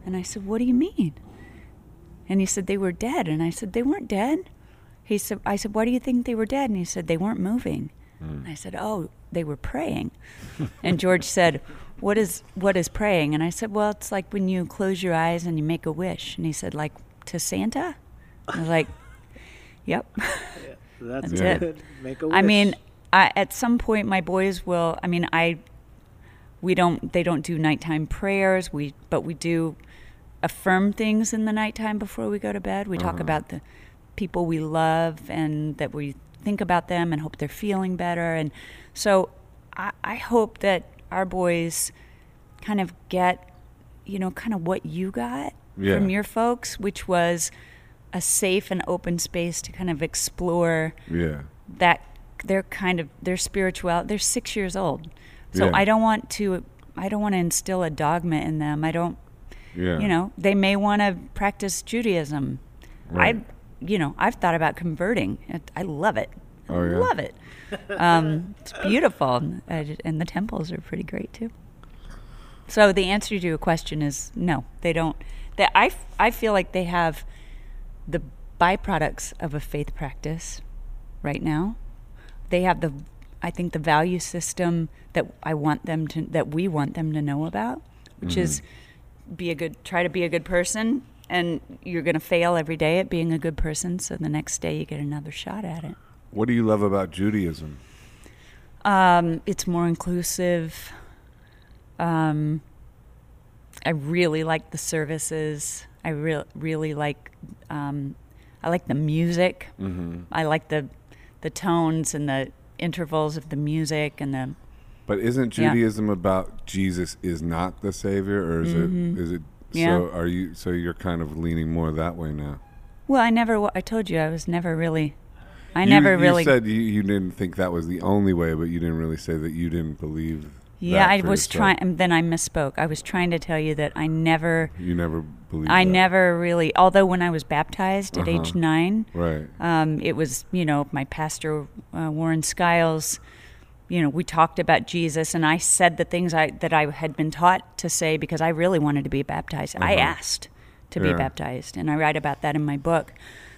And I said, what do you mean? And he said, they were dead. And I said, they weren't dead. He said, I said, why do you think they were dead? And he said, they weren't moving. Mm. And I said, oh, they were praying. And George said, what is what is praying? And I said, well, it's like when you close your eyes and you make a wish. And he said, like, to Santa? And I was like... Yep. Yeah, that's that's good. It. Make a wish. I mean, I, at some point, my boys will. I mean, I. We don't. They don't do nighttime prayers. We, but we do affirm things in the nighttime before we go to bed. We uh-huh. talk about the people we love and that we think about them and hope they're feeling better. And so, I, I hope that our boys kind of get, you know, kind of what you got yeah. from your folks, which was a safe and open space to kind of explore yeah. that their kind of their spirituality. They're six years old. So yeah. I don't want to, I don't want to instill a dogma in them. I don't, yeah. you know, they may want to practice Judaism. Right. I, you know, I've thought about converting. I love it. I oh, yeah. love it. Um, it's beautiful. I, and the temples are pretty great too. So the answer to your question is no, they don't. They, I, I feel like they have the byproducts of a faith practice right now. They have the I think the value system that I want them to, that we want them to know about, which mm-hmm. is be a good, try to be a good person, and you're going to fail every day at being a good person. So the next day you get another shot at it. What do you love about Judaism? Um, it's more inclusive. Um, I really like the services. I re- really like, um, I like the music. Mm-hmm. I like the, the tones and the intervals of the music and the but isn't Judaism yeah. about Jesus is not the savior, or is mm-hmm. it is it yeah. so are you so you're kind of leaning more that way now? Well, I never I told you I was never really I you, never you really said you, you didn't think that was the only way, but you didn't really say that you didn't believe yeah that I was trying and then I misspoke. I was trying to tell you that I never you never believed I that. Never really although when I was baptized at uh-huh. age nine right um it was you know my pastor uh, Warren Skiles, you know we talked about Jesus, and I said the things I that I had been taught to say because I really wanted to be baptized. uh-huh. I asked to yeah. be baptized, and I write about that in my book.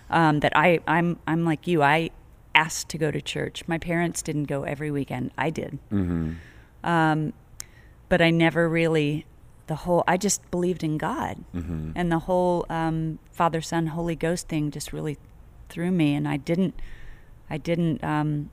um that I I'm I'm like you I asked to go to church. My parents didn't go every weekend. I did. Mm-hmm. Um, but I never really, the whole, I just believed in God, mm-hmm. and the whole, um, Father, Son, Holy Ghost thing just really threw me. And I didn't, I didn't, um,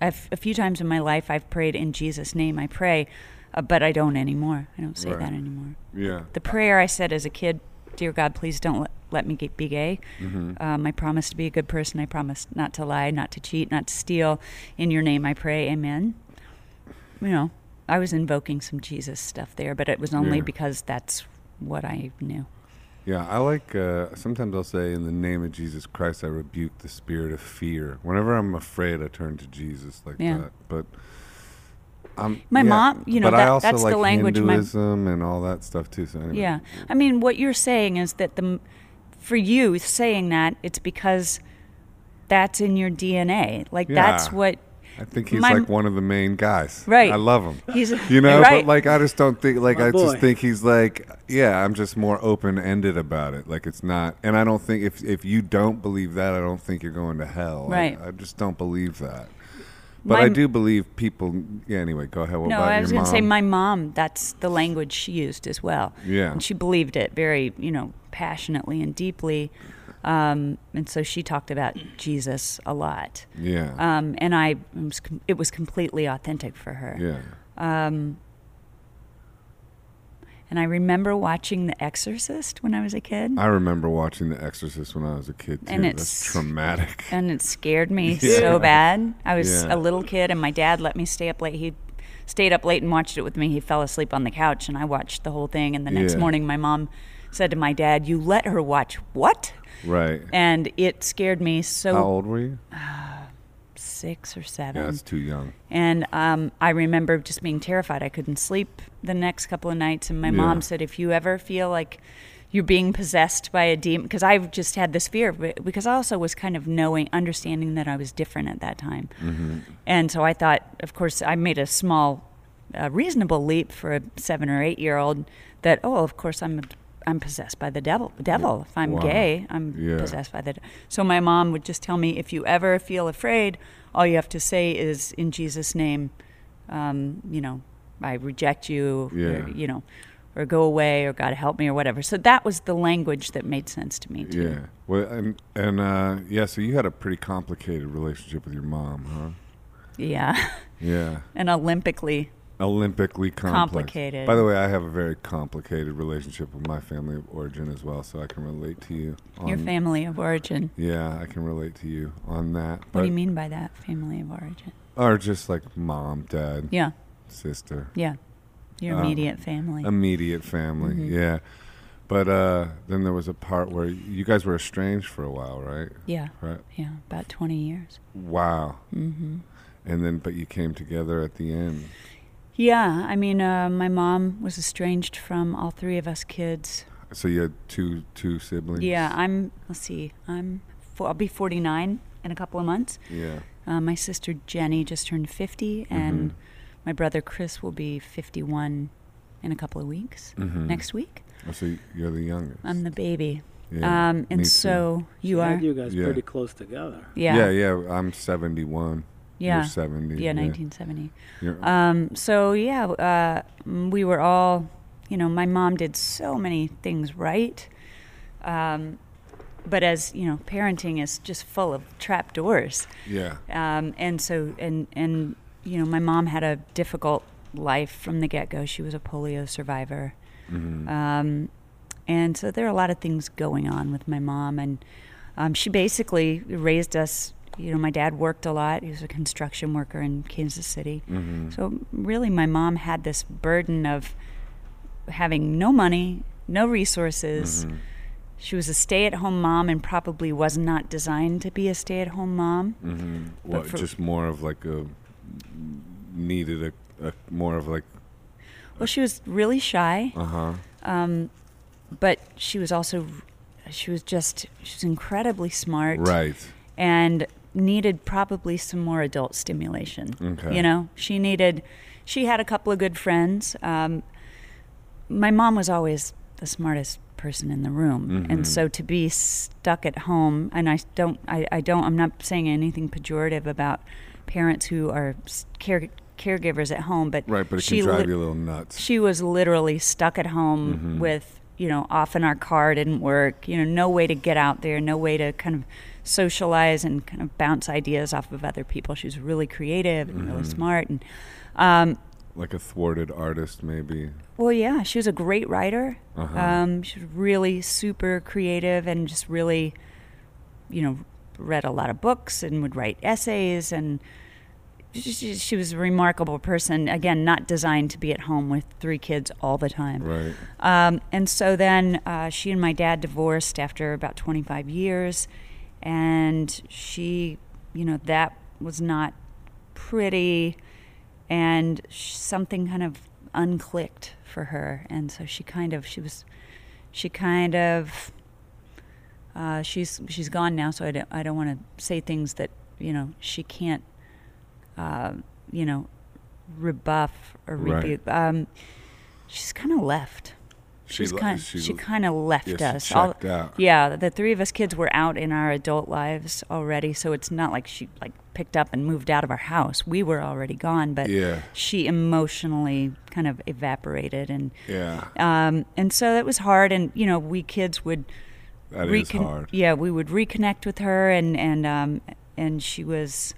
I've, a few times in my life I've prayed in Jesus' name, I pray, uh, but I don't anymore. I don't say right. that anymore. Yeah. The prayer I said as a kid, dear God, please don't let, let me get, be gay. Mm-hmm. Um, I promise to be a good person. I promise not to lie, not to cheat, not to steal. In your name I pray. Amen. You know. I was invoking some Jesus stuff there, but it was only yeah. because that's what I knew. Yeah, I like, uh, sometimes I'll say, in the name of Jesus Christ, I rebuke the spirit of fear. Whenever I'm afraid, I turn to Jesus like yeah. that. But I'm, my yeah, mom, you know, but that, I also that's like the language. Hinduism my, and all that stuff too. So anyway. Yeah, I mean, what you're saying is that the, for you saying that, it's because that's in your D N A. Like yeah. that's what. I think he's my, like one of the main guys. Right. I love him. He's, you know, right. but like I just don't think, like my I boy. Just think he's like, yeah, I'm just more open-ended about it. Like it's not, and I don't think, if if you don't believe that, I don't think you're going to hell. Right. I, I just don't believe that. But my, I do believe people, yeah, anyway, go ahead. What no, about I was going to say my mom, that's the language she used as well. Yeah. And she believed it very, you know, passionately and deeply. Um, and so she talked about Jesus a lot. Yeah. Um, and I, it was, it was completely authentic for her. Yeah. Um, and I remember watching The Exorcist when I was a kid. I remember watching The Exorcist when I was a kid too. And it's, that's traumatic. And it scared me yeah. so bad. I was yeah. a little kid, and my dad let me stay up late. He stayed up late and watched it with me. He fell asleep on the couch, and I watched the whole thing. And the next yeah. morning, my mom said to my dad, "You let her watch what?" Right. And it scared me so. How old were you? Uh, six or seven. Yeah, that's too young. And um, I remember just being terrified. I couldn't sleep the next couple of nights. And my yeah. mom said, if you ever feel like you're being possessed by a demon, because I've just had this fear, because I also was kind of knowing, understanding that I was different at that time. Mm-hmm. And so I thought, of course, I made a small, uh, reasonable leap for a seven or eight year old that, oh, of course, I'm I'm possessed by the devil. Devil. If I'm wow. gay, I'm yeah. possessed by the devil. So my mom would just tell me, if you ever feel afraid, all you have to say is, in Jesus' name, um, you know, I reject you. Yeah. Or, you know, or go away, or God help me, or whatever. So that was the language that made sense to me, too. Yeah. Well, and, and uh, yeah, so you had a pretty complicated relationship with your mom, huh? Yeah. Yeah. And Olympically. Olympically complex. Complicated. By the way, I have a very complicated relationship with my family of origin as well, so I can relate to you. On your family of origin. Yeah, I can relate to you on that. What but do you mean by that, family of origin? Or just like mom, dad. Yeah. Sister. Yeah. Your immediate um, family. Immediate family, mm-hmm. yeah. But uh, then there was a part where you guys were estranged for a while, right? Yeah. Right. Yeah, about twenty years. Wow. Mm-hmm. And then, but you came together at the end. Yeah, I mean, uh, my mom was estranged from all three of us kids. So you had two two siblings? Yeah, I'm, let's see, I'm, four, I'll be forty-nine in a couple of months. Yeah. Uh, my sister Jenny just turned fifty, and mm-hmm. my brother Chris will be fifty-one in a couple of weeks, mm-hmm. next week. Oh, so you're the youngest. I'm the baby. Yeah, um, and so too. you so are. You guys yeah. pretty close together. Yeah, yeah, yeah. I'm seventy-one. Yeah. You're seventy. Yeah, yeah. nineteen seventy. Yeah. Um, so, yeah, uh, we were all, you know, my mom did so many things right. Um, but as, you know, parenting is just full of trap doors. Yeah. Um, and so, and, and, you know, my mom had a difficult life from the get-go. She was a polio survivor. Mm-hmm. Um, and so there are a lot of things going on with my mom. And um, she basically raised us. You know, my dad worked a lot. He was a construction worker in Kansas City. Mm-hmm. So really my mom had this burden of having no money, no resources. Mm-hmm. She was a stay-at-home mom and probably was not designed to be a stay-at-home mom. Mm-hmm. Well, for, just more of like a, needed a, a more of like... Well, she was really shy. Uh-huh. Um, but she was also, she was just, she was incredibly smart. Right. And needed probably some more adult stimulation. Okay. You know, she needed, she had a couple of good friends. Um, my mom was always the smartest person in the room. Mm-hmm. And so to be stuck at home, and I don't, I, I don't, I'm not saying anything pejorative about parents who are care, caregivers at home, but, right, but it she can drive li- you a little nuts. She was literally stuck at home mm-hmm. with, you know, often our car didn't work, you know, no way to get out there, no way to kind of socialize and kind of bounce ideas off of other people. She was really creative and mm-hmm. really smart. And um, like a thwarted artist, maybe. Well, yeah, she was a great writer. Uh-huh. Um, she was really super creative and just really, you know, read a lot of books and would write essays. And she, she was a remarkable person. Again, not designed to be at home with three kids all the time. Right. Um, and so then uh, she and my dad divorced after about twenty-five years. And she, you know, that was not pretty, and sh- something kind of unclicked for her. And so she kind of, she was, she kind of, uh, she's she's gone now, so I don't, I don't want to say things that, you know, she can't, uh, you know, rebuff or rebuke. Right. Um, she's kind of left. She's she kind. She, she kind of left yeah, us. She checked All, out. Yeah, the three of us kids were out in our adult lives already, so it's not like she like picked up and moved out of our house. We were already gone, but yeah. she emotionally kind of evaporated, and yeah, um, and so it was hard. And you know, we kids would that recon- is hard. Yeah, we would reconnect with her, and and um, and she was,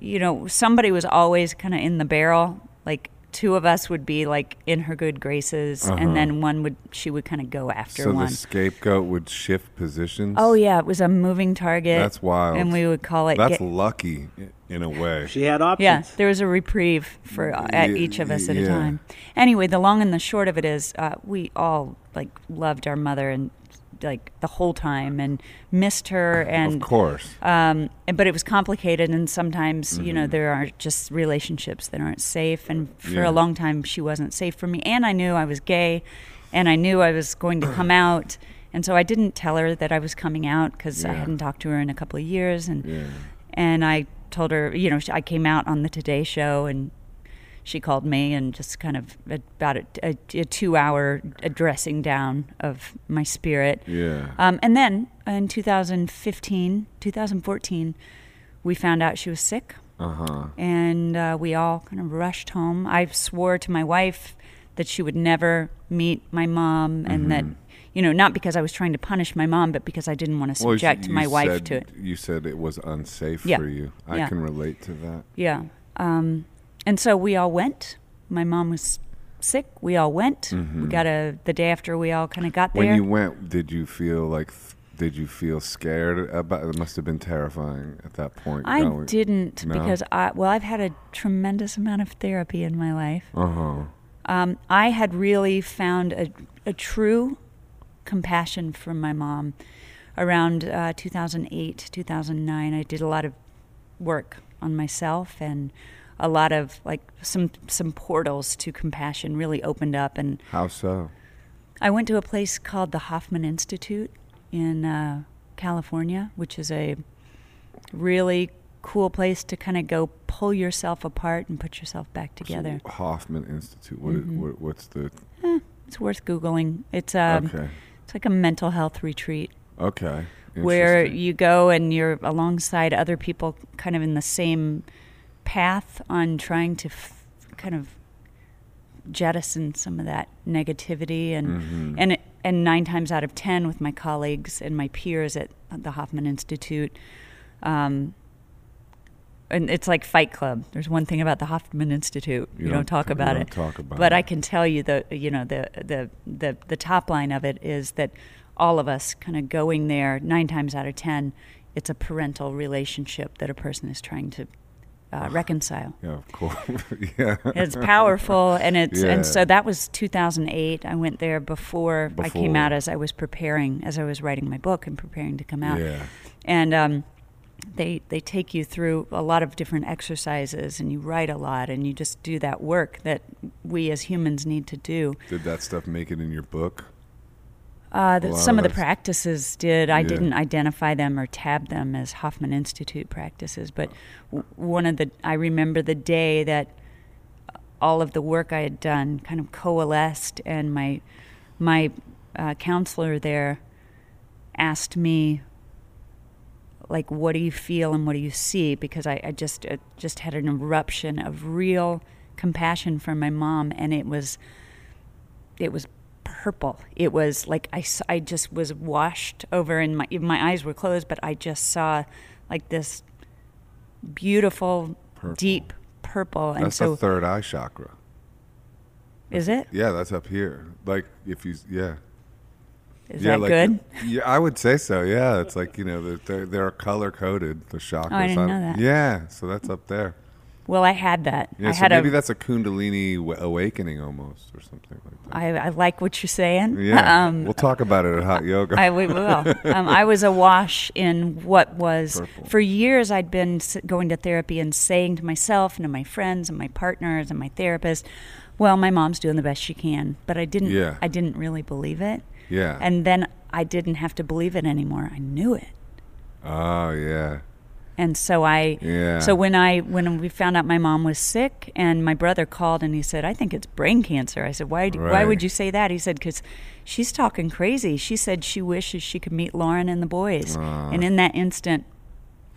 you know, somebody was always kind of in the barrel, like. Two of us would be like in her good graces, uh-huh. and then one would she would kind of go after so one. So the scapegoat would shift positions. Oh yeah, it was a moving target. That's wild. And we would call it. That's get- lucky in a way. She had options. Yeah, there was a reprieve for uh, at yeah, each of us at yeah. a time. Anyway, the long and the short of it is, uh, we all like loved our mother and like the whole time and missed her and of course. Um, but it was complicated, and sometimes mm-hmm. you know there are just relationships that aren't safe, and for yeah. a long time she wasn't safe for me, and I knew I was gay, and I knew I was going to come out, and so I didn't tell her that I was coming out because yeah. I hadn't talked to her in a couple of years, and yeah. and I told her, you know, I came out on the Today Show, and she called me and just kind of about a, a, a two-hour dressing down of my spirit. Yeah. Um, and then in two thousand fifteen, two thousand fourteen, we found out she was sick. Uh-huh. And uh, we all kind of rushed home. I swore to my wife that she would never meet my mom, and mm-hmm. that, you know, not because I was trying to punish my mom, but because I didn't want to subject well, you, my you wife said, to it. You said it was unsafe yeah. for you. I yeah. can relate to that. Yeah. Um, and so we all went. My mom was sick. We all went. Mm-hmm. We got a, the day after we all kind of got there. When you went, did you feel like... Th- Did you feel scared about it? It must have been terrifying at that point. I no, didn't no? because I well, I've had a tremendous amount of therapy in my life. Uh-huh. Um, I had really found a, a true compassion for my mom around uh, two thousand eight, two thousand nine. I did a lot of work on myself, and a lot of like some some portals to compassion really opened up. And how so? I went to a place called the Hoffman Institute in uh, California, which is a really cool place to kind of go pull yourself apart and put yourself back together. So Hoffman Institute, what mm-hmm. is, what, what's the... Eh, it's worth Googling. It's um, okay. It's like a mental health retreat. Okay. Where you go and you're alongside other people kind of in the same path on trying to f- kind of jettison some of that negativity and... Mm-hmm. and it, And nine times out of ten with my colleagues and my peers at the Hoffman Institute. Um, and it's like Fight Club. There's one thing about the Hoffman Institute. You, you don't, don't talk about you don't it. Talk about but it. I can tell you the you know, the, the, the, the top line of it is that all of us kind of going there, nine times out of ten, it's a parental relationship that a person is trying to Uh, reconcile. Yeah, of course. yeah. It's powerful, and it's yeah. and so that was two thousand eight. I went there before, before I came out, as I was preparing, as I was writing my book and preparing to come out. Yeah. And um, they they take you through a lot of different exercises, and you write a lot, and you just do that work that we as humans need to do. Did that stuff make it in your book? Uh, the, some of the practices did. I yeah. didn't identify them or tab them as Hoffman Institute practices, but w- one of the, I remember the day that all of the work I had done kind of coalesced, and my my uh, counselor there asked me, like, what do you feel and what do you see? Because I, I just uh, just had an eruption of real compassion for my mom, and it was it was. Purple. It was like I, I just was washed over, and my my eyes were closed, but I just saw like this beautiful, purple. Deep purple. And that's so, the third eye chakra. Is it? Yeah, that's up here. Like if you, yeah. Is yeah, that like, good? Yeah, I would say so. Yeah, it's like, you know, they're they're color coded, the chakras. Oh, I didn't know that. Yeah, so that's up there. Well, I had that. Yeah, I so had maybe a, that's a Kundalini w- awakening almost, or something like that. I, I like what you're saying. Yeah, um, we'll talk about it at Hot Yoga. I we will. um, I was awash in what was purple. For years. I'd been going to therapy and saying to myself and to my friends and my partners and my therapist, "Well, my mom's doing the best she can," but I didn't. Yeah. I didn't really believe it. Yeah. And then I didn't have to believe it anymore. I knew it. Oh yeah. And so I, yeah. so when I, when we found out my mom was sick, and my brother called and he said, "I think it's brain cancer." I said, "Why? Do, right. Why would you say that?" He said, "Because she's talking crazy. She said she wishes she could meet Lauren and the boys." Uh, and in that instant,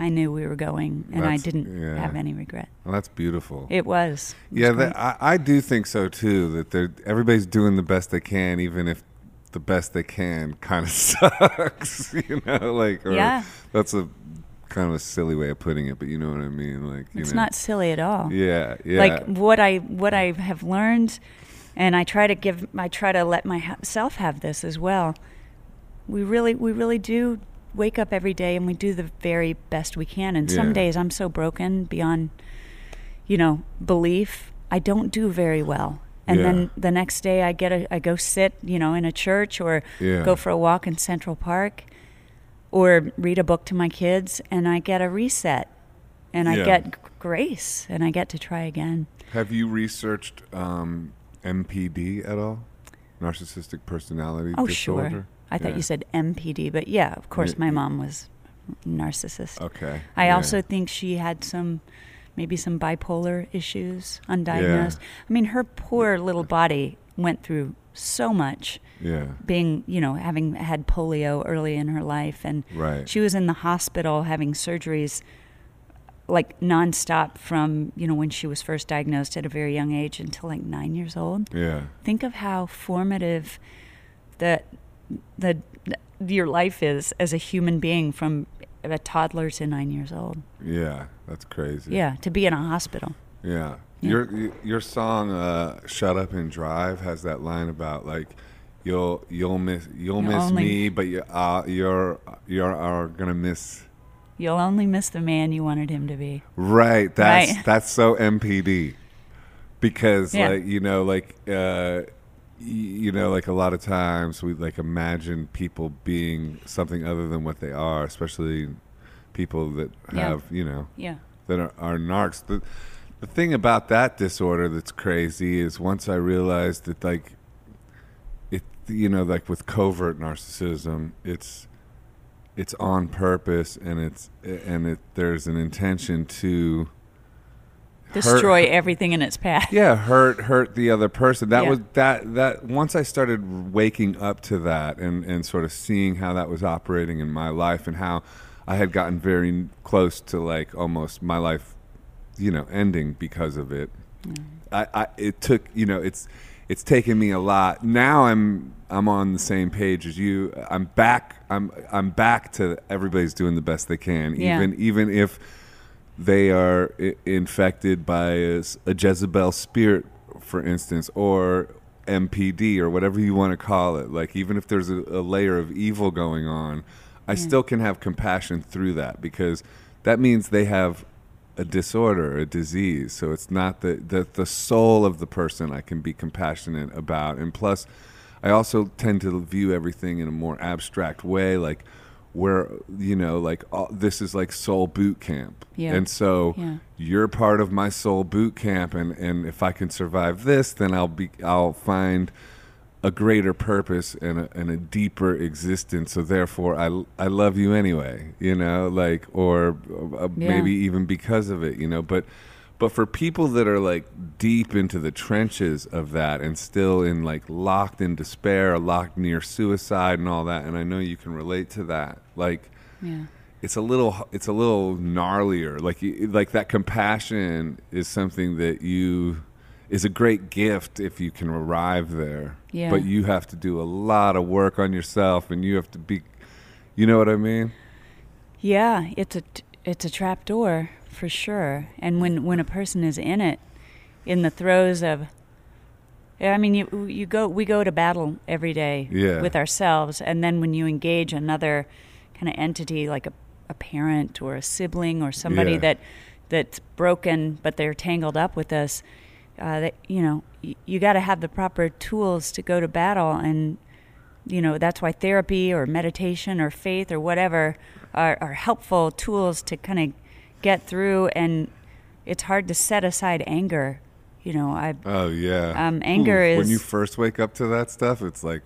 I knew we were going, and I didn't yeah. have any regret. Well, that's beautiful. It was. It was yeah, that, I, I do think so too. That they're everybody's doing the best they can, even if the best they can kind of sucks. You know, like or yeah, that's a. kind of a silly way of putting it, but you know what I mean. Like you it's know. Not silly at all. Yeah, yeah. Like what I what I have learned, and I try to give, I try to let myself have this as well. We really, we really do wake up every day, and we do the very best we can. And yeah. some days I'm so broken beyond, you know, belief. I don't do very well, and yeah. then the next day I get a, I go sit, you know, in a church or yeah. go for a walk in Central Park. Or read a book to my kids, and I get a reset, and I yeah. get g- grace, and I get to try again. Have you researched um, N P D at all? Narcissistic personality oh, disorder? Oh, sure. I yeah. thought you said M P D, but yeah, of course, my mom was narcissist. Okay. I yeah. also think she had some, maybe some bipolar issues, undiagnosed. Yeah. I mean, her poor little body went through so much yeah being you know having had polio early in her life, and right. she was in the hospital having surgeries like nonstop from, you know, when she was first diagnosed at a very young age until like nine years old. Yeah. Think of how formative the the your life is as a human being from a toddler to nine years old. Yeah, that's crazy. Yeah, to be in a hospital. Yeah. Yeah. Your your song uh, "Shut Up and Drive" has that line about like you'll you'll miss you'll you're miss only, me, but you uh, you're you're are gonna miss. You'll only miss the man you wanted him to be. Right. That's right. That's so M P D, because yeah. like you know like uh, you know like a lot of times we like imagine people being something other than what they are, especially people that have yeah. you know yeah. that are, are narcs. The, The thing about that disorder that's crazy is once I realized that, like, it, you know, like with covert narcissism, it's it's on purpose, and it's and it there's an intention to destroy hurt, everything in its path. Yeah, hurt hurt the other person. That yeah. was that that once I started waking up to that and and sort of seeing how that was operating in my life and how I had gotten very close to like almost my life, you know, ending because of it. Mm. I, I, it took, you know, it's, it's taken me a lot. Now I'm, I'm on the same page as you. I'm back. I'm, I'm back to everybody's doing the best they can. Yeah. Even, even if they are I- infected by a, a Jezebel spirit, for instance, or M P D or whatever you want to call it. Like, even if there's a, a layer of evil going on, I yeah. still can have compassion through that, because that means they have a disorder, a disease. So it's not the, the the soul of the person I can be compassionate about. And plus, I also tend to view everything in a more abstract way, like where, you know, like all, this is like soul boot camp. Yeah. And so yeah. you're part of my soul boot camp, and, and if I can survive this, then I'll be I'll find a greater purpose and a, and a deeper existence. So therefore I, I love you anyway, you know, like, or uh, yeah. maybe even because of it, you know, but, but for people that are like deep into the trenches of that and still in like locked in despair, or locked near suicide and all that. And I know you can relate to that. Like, yeah. it's a little, it's a little gnarlier. Like, like that compassion is something that you, is a great gift if you can arrive there. Yeah. But you have to do a lot of work on yourself, and you have to be, you know what I mean? Yeah, it's a, it's a trap door for sure. And when, when a person is in it, in the throes of, I mean, you you go we go to battle every day yeah. with ourselves, and then when you engage another kind of entity, like a, a parent or a sibling or somebody yeah. that that's broken, but they're tangled up with us, Uh, that, you know, y- you got to have the proper tools to go to battle. And, you know, that's why therapy or meditation or faith or whatever are, are helpful tools to kind of get through. And it's hard to set aside anger. You know, I. Oh, yeah. Um, anger Ooh, is. When you first wake up to that stuff, it's like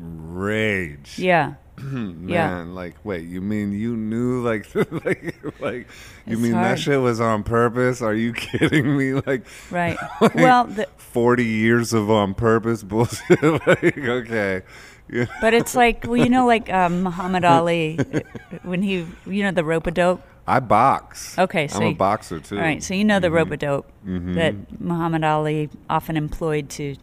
rage. Yeah. Man, yeah. like, wait, you mean you knew, like, like, like you it's mean hard. That shit was on purpose? Are you kidding me? Like, right. Like well, the, forty years of on purpose bullshit. Like, okay. Yeah. But it's like, well, you know, like um, Muhammad Ali, when he, you know, the rope-a-dope. I box. Okay, so I'm you, a boxer too. All right, so you know the mm-hmm. rope-a-dope mm-hmm. that Muhammad Ali often employed to,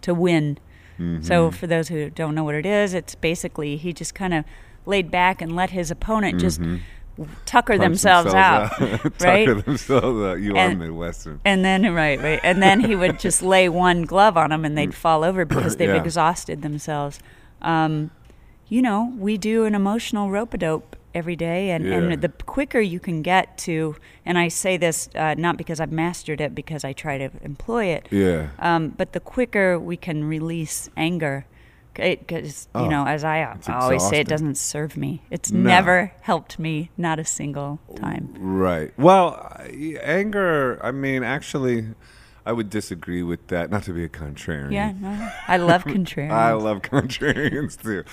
to win. Mm-hmm. So for those who don't know what it is, it's basically he just kind of laid back and let his opponent just mm-hmm. tucker themselves, themselves out, out. Right? Tucker themselves out. You and, are Midwestern. And then, right, right. And then he would just lay one glove on them and they'd fall over because they've yeah. exhausted themselves. Um, you know, we do an emotional rope-a-dope every day. And, yeah. and the quicker you can get to, and I say this uh, not because I've mastered it, because I try to employ it. Yeah. Um, but the quicker we can release anger, because, oh, you know, as I always exhausting. say, it doesn't serve me. It's no. never helped me, not a single time. Right. Well, anger, I mean, actually, I would disagree with that. Not to be a contrarian. Yeah, no, I love contrarians. I love contrarians, too.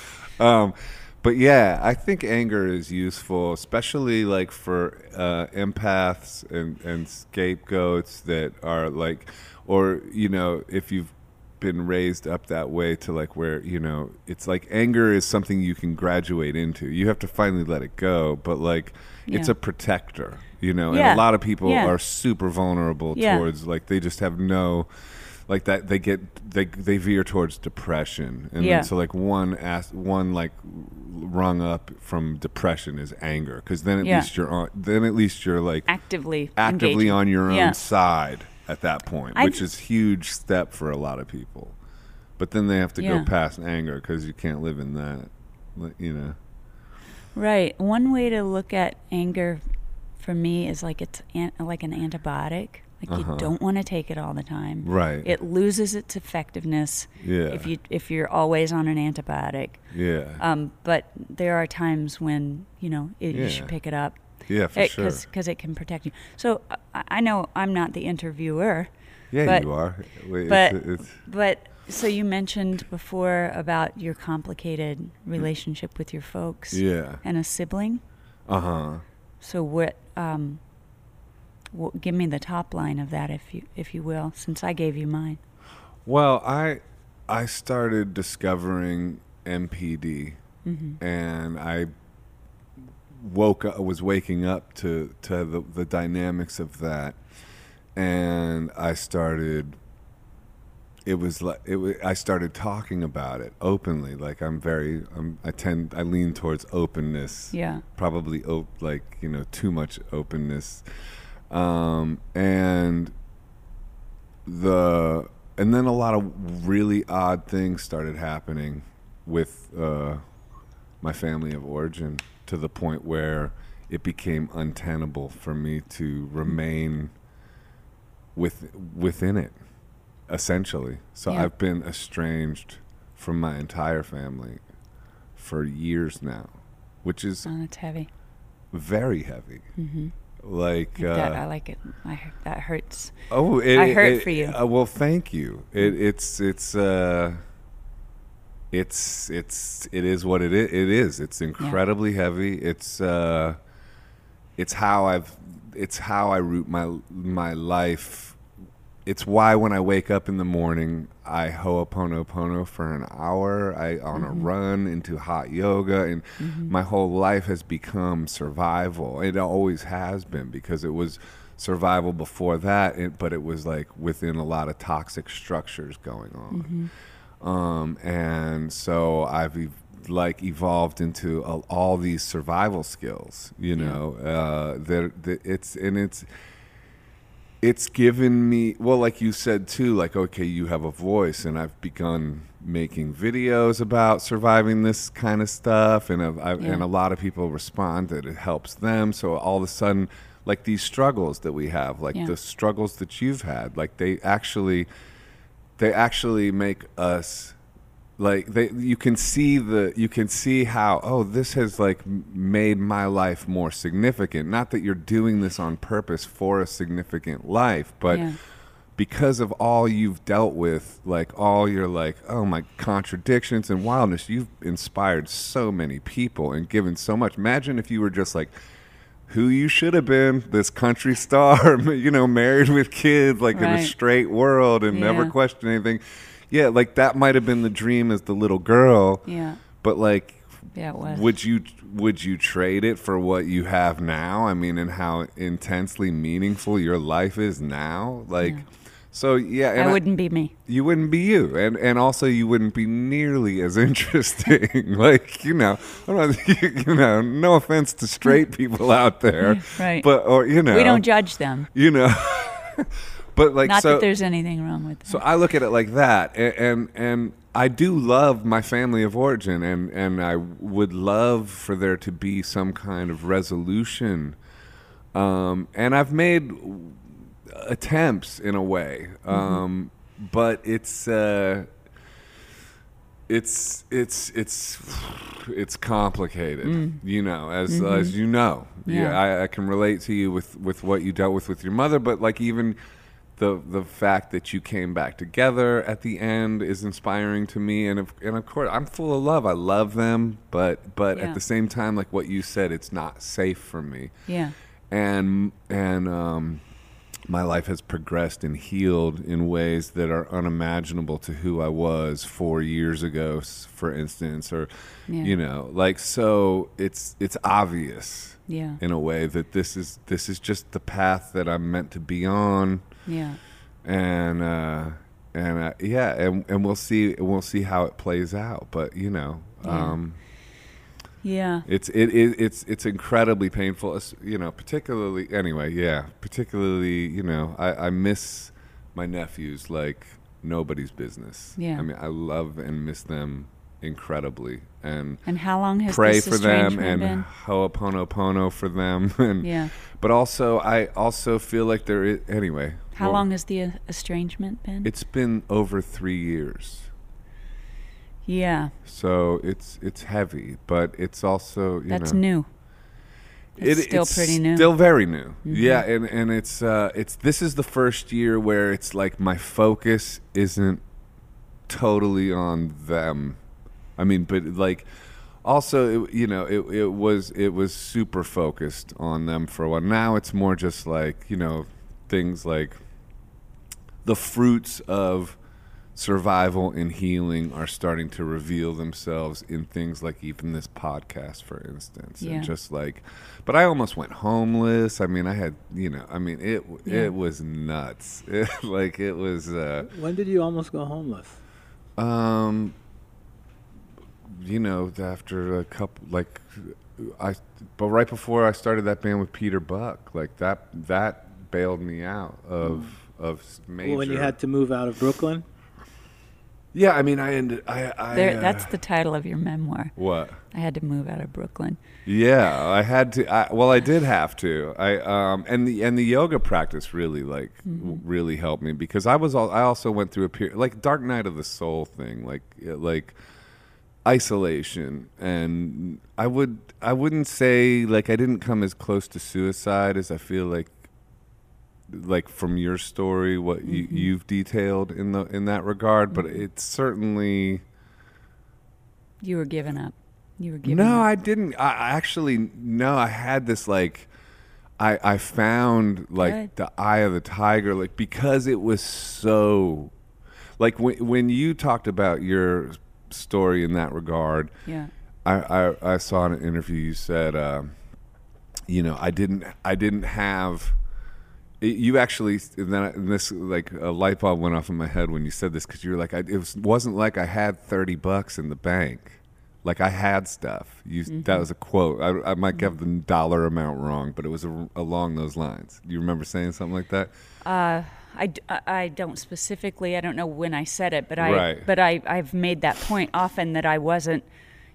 Um But yeah, I think anger is useful, especially like for uh, empaths and, and scapegoats that are like, or, you know, if you've been raised up that way to like where, you know, it's like anger is something you can graduate into. You have to finally let it go, but like yeah. it's a protector, you know, yeah. and a lot of people yeah. are super vulnerable yeah. towards like they just have no like that they get they they veer towards depression. And yeah. then so like one as, one like rung up from depression is anger, cuz then at yeah. least you're on then at least you're like actively actively engaging. On your own yeah. side. At that point, I've, which is huge step for a lot of people, but then they have to yeah. go past anger because you can't live in that, you know. Right. One way to look at anger, for me, is like it's an, like an antibiotic. Like uh-huh. you don't want to take it all the time. Right. It loses its effectiveness. Yeah. If you if you're always on an antibiotic. Yeah. Um. But there are times when you know it, yeah. you should pick it up. Yeah, for it, sure. Because it can protect you. So uh, I know I'm not the interviewer. Yeah, but, you are. Wait, but it's, it's but so you mentioned before about your complicated relationship with your folks. Yeah. And a sibling. Uh huh. So what? Um, well, give me the top line of that, if you if you will, since I gave you mine. Well, I I started discovering M P D, mm-hmm. and I. woke up, was waking up to, to the, the dynamics of that. And I started, it was like, it was, I started talking about it openly. Like I'm very, I'm, I tend, I lean towards openness. Yeah. Probably op- like, you know, too much openness. Um, and the, and then a lot of really odd things started happening with, uh, my family of origin, to the point where it became untenable for me to remain with within it, essentially. So yeah. I've been estranged from my entire family for years now, which is oh, that's heavy, very heavy. Mm-hmm. Like, like uh, that, I like it. I, that hurts. Oh, it, I hurt it, for you. Uh, well, thank you. It, it's it's. Uh, It's it's it is what it is. It is. It's incredibly yeah. heavy. It's uh, it's how I've it's how I root my my life. It's why when I wake up in the morning, I ho'oponopono for an hour. I on mm-hmm. a run into hot yoga, and mm-hmm. my whole life has become survival. It always has been, because it was survival before that, it, but it was like within a lot of toxic structures going on. Mm-hmm. Um, and so I've ev- like evolved into a, all these survival skills, you know, yeah. uh, that, that it's, and it's, it's given me, well, like you said too, like, okay, you have a voice, and I've begun making videos about surviving this kind of stuff. And I've, I've yeah. and a lot of people respond that it helps them. So all of a sudden, like these struggles that we have, like yeah. the struggles that you've had, like they actually They actually make us like they. You can see the. You can see how. Oh, this has like made my life more significant. Not that you're doing this on purpose for a significant life, but yeah. because of all you've dealt with, like all your like oh my contradictions and wildness, you've inspired so many people and given so much. Imagine if you were just like who you should have been, this country star, you know, married with kids, like right. in a straight world and yeah. never questioned anything. Yeah, like that might have been the dream as the little girl. Yeah. But like, yeah, it was. would you would you trade it for what you have now? I mean, and how intensely meaningful your life is now? Like, yeah. so yeah. And I wouldn't I, be me. You wouldn't be you. And and also you wouldn't be nearly as interesting. Like, you know, I don't, you know, no offense to straight people out there. Right. But, or, you know. We don't judge them. You know. But like, Not so, that there's anything wrong with that. So I look at it like that. And, and, and I do love my family of origin. And, and I would love for there to be some kind of resolution. Um, and I've made attempts in a way, um mm-hmm. but it's uh it's it's it's it's complicated, mm. you know, as mm-hmm. uh, as you know, yeah, yeah I, I can relate to you with with what you dealt with with your mother, but like even the the fact that you came back together at the end is inspiring to me, and of, and of course I'm full of love, I love them, but but yeah. at the same time, like what you said, it's not safe for me, yeah and and um my life has progressed and healed in ways that are unimaginable to who I was four years ago, for instance, or, yeah. you know, like, so it's, it's obvious yeah. in a way that this is, this is just the path that I'm meant to be on. Yeah. And, uh, and, uh, yeah. And, and we'll see, we'll see how it plays out, but you know, yeah. um, Yeah, it's it, it it's it's incredibly painful, you know. Particularly, anyway, yeah. Particularly, you know, I, I miss my nephews like nobody's business. Yeah, I mean, I love and miss them incredibly, and and how long has pray this for them and been? Ho'oponopono for them, and yeah. But also, I also feel like there is anyway. How well, long has the estrangement been? It's been over three years. Yeah. So it's it's heavy, but it's also you that's know, new. It's it, still it's pretty new. Still very new. Mm-hmm. Yeah, and and it's uh, it's this is the first year where it's like my focus isn't totally on them. I mean, but like also it, you know it it was it was super focused on them for a while. Now it's more just like you know things like the fruits of survival and healing are starting to reveal themselves in things like even this podcast, for instance. Yeah. And just like, but I almost went homeless. I mean, I had, you know, I mean, it yeah. it was nuts. It, like it was. Uh, when did you almost go homeless? Um, you know, after a couple, like, I, but right before I started that band with Peter Buck, like that that bailed me out of mm. of major. Well, when you had to move out of Brooklyn. Yeah, I mean, I ended. I, I there, uh, that's the title of your memoir. What? I had to move out of Brooklyn. Yeah, I had to. I, well, I did have to. I um, and the and the yoga practice really like mm-hmm. w- really helped me because I was all. I also went through a period like dark night of the soul thing, like like isolation, and I would I wouldn't say like I didn't come as close to suicide as I feel like. Like from your story, what you, mm-hmm. you've detailed in the in that regard, but it's certainly you were giving up. You were giving no, up. No, I didn't. I actually no. I had this like, I I found like Good. the eye of the tiger, like because it was so, like when when you talked about your story in that regard. Yeah, I I, I saw in an interview you said, uh, you know, I didn't I didn't have. You actually, and then and this like a light bulb went off in my head when you said this because you were like, I, it was, wasn't like I had thirty bucks in the bank, like I had stuff. You mm-hmm. that was a quote. I, I might mm-hmm. have the dollar amount wrong, but it was a, along those lines. You remember saying something like that? Uh, I, I don't specifically. I don't know when I said it, but I right. but I I've made that point often that I wasn't.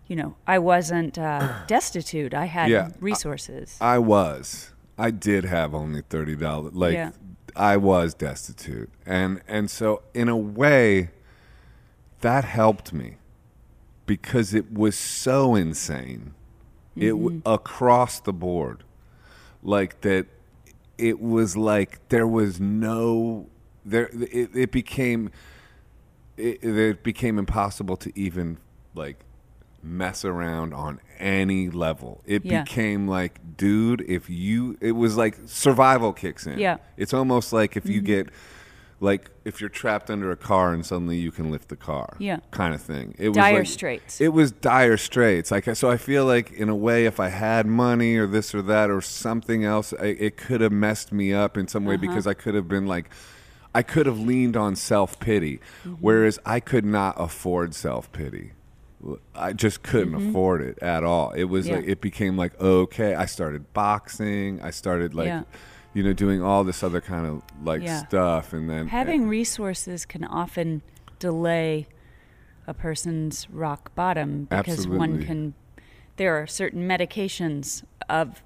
You know, I wasn't uh, destitute. I had yeah, resources. I, I was. I did have only thirty dollars. Like yeah. I was destitute. And and so in a way that helped me because it was so insane. Mm-hmm. It w- across the board. Like that it was like there was no there it, it became it, it became impossible to even like mess around on any level. It yeah. became like, dude, if you, it was like survival kicks in. Yeah. It's almost like if mm-hmm. you get, like if you're trapped under a car and suddenly you can lift the car. Yeah. Kind of thing. It dire was like, straits. It was dire straits. Like, so I feel like in a way, if I had money or this or that or something else, I, it could have messed me up in some way uh-huh. because I could have been like, I could have leaned on self-pity, mm-hmm. whereas I could not afford self-pity. I just couldn't mm-hmm. afford it at all. It was yeah. like it became like okay. I started boxing. I started like, yeah. you know, doing all this other kind of like yeah. stuff, and then having and, resources can often delay a person's rock bottom because absolutely. one can. There are certain medications of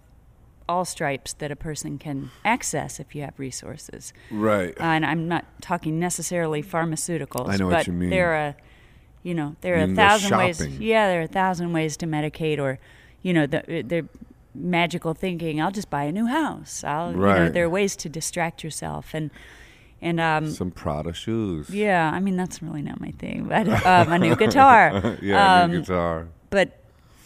all stripes that a person can access if you have resources. Right. Uh, and I'm not talking necessarily pharmaceuticals. I know but what you mean. There are. You know, there are a thousand ways. Yeah, there are a thousand ways to medicate, or, you know, the, the magical thinking. I'll just buy a new house. I'll, right. You know, there are ways to distract yourself, and and um. Some Prada shoes. Yeah, I mean that's really not my thing, but um, a new guitar. yeah, um, a new guitar. But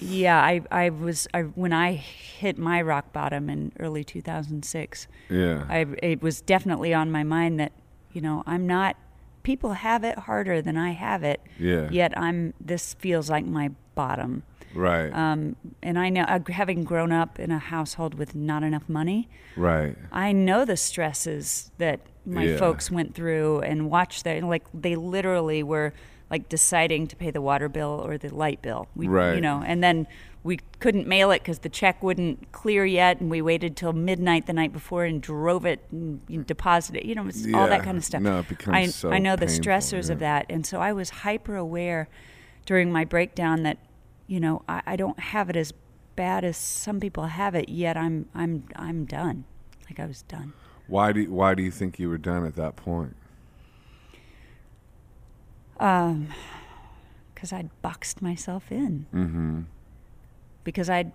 Yeah, I, I was I, when I hit my rock bottom in early two thousand six. Yeah, I, it was definitely on my mind that, you know, I'm not. People have it harder than I have it. Yeah. Yet I'm. This feels like my bottom. Right. Um. And I know, having grown up in a household with not enough money. Right. I know the stresses that my yeah. folks went through and watched that. Like, they literally were. Like deciding to pay the water bill or the light bill, we, right? You know, and then we couldn't mail it because the check wouldn't clear yet, and we waited till midnight the night before and drove it and deposited. You know, it's yeah. all that kind of stuff. No, it becomes I, so I know painful, the stressors yeah. of that, and so I was hyper aware during my breakdown that, you know, I, I don't have it as bad as some people have it. Yet I'm, I'm, I'm done. Like, I was done. Why do Why do you think you were done at that point? Um, because I'd boxed myself in. Mm-hmm. Because I'd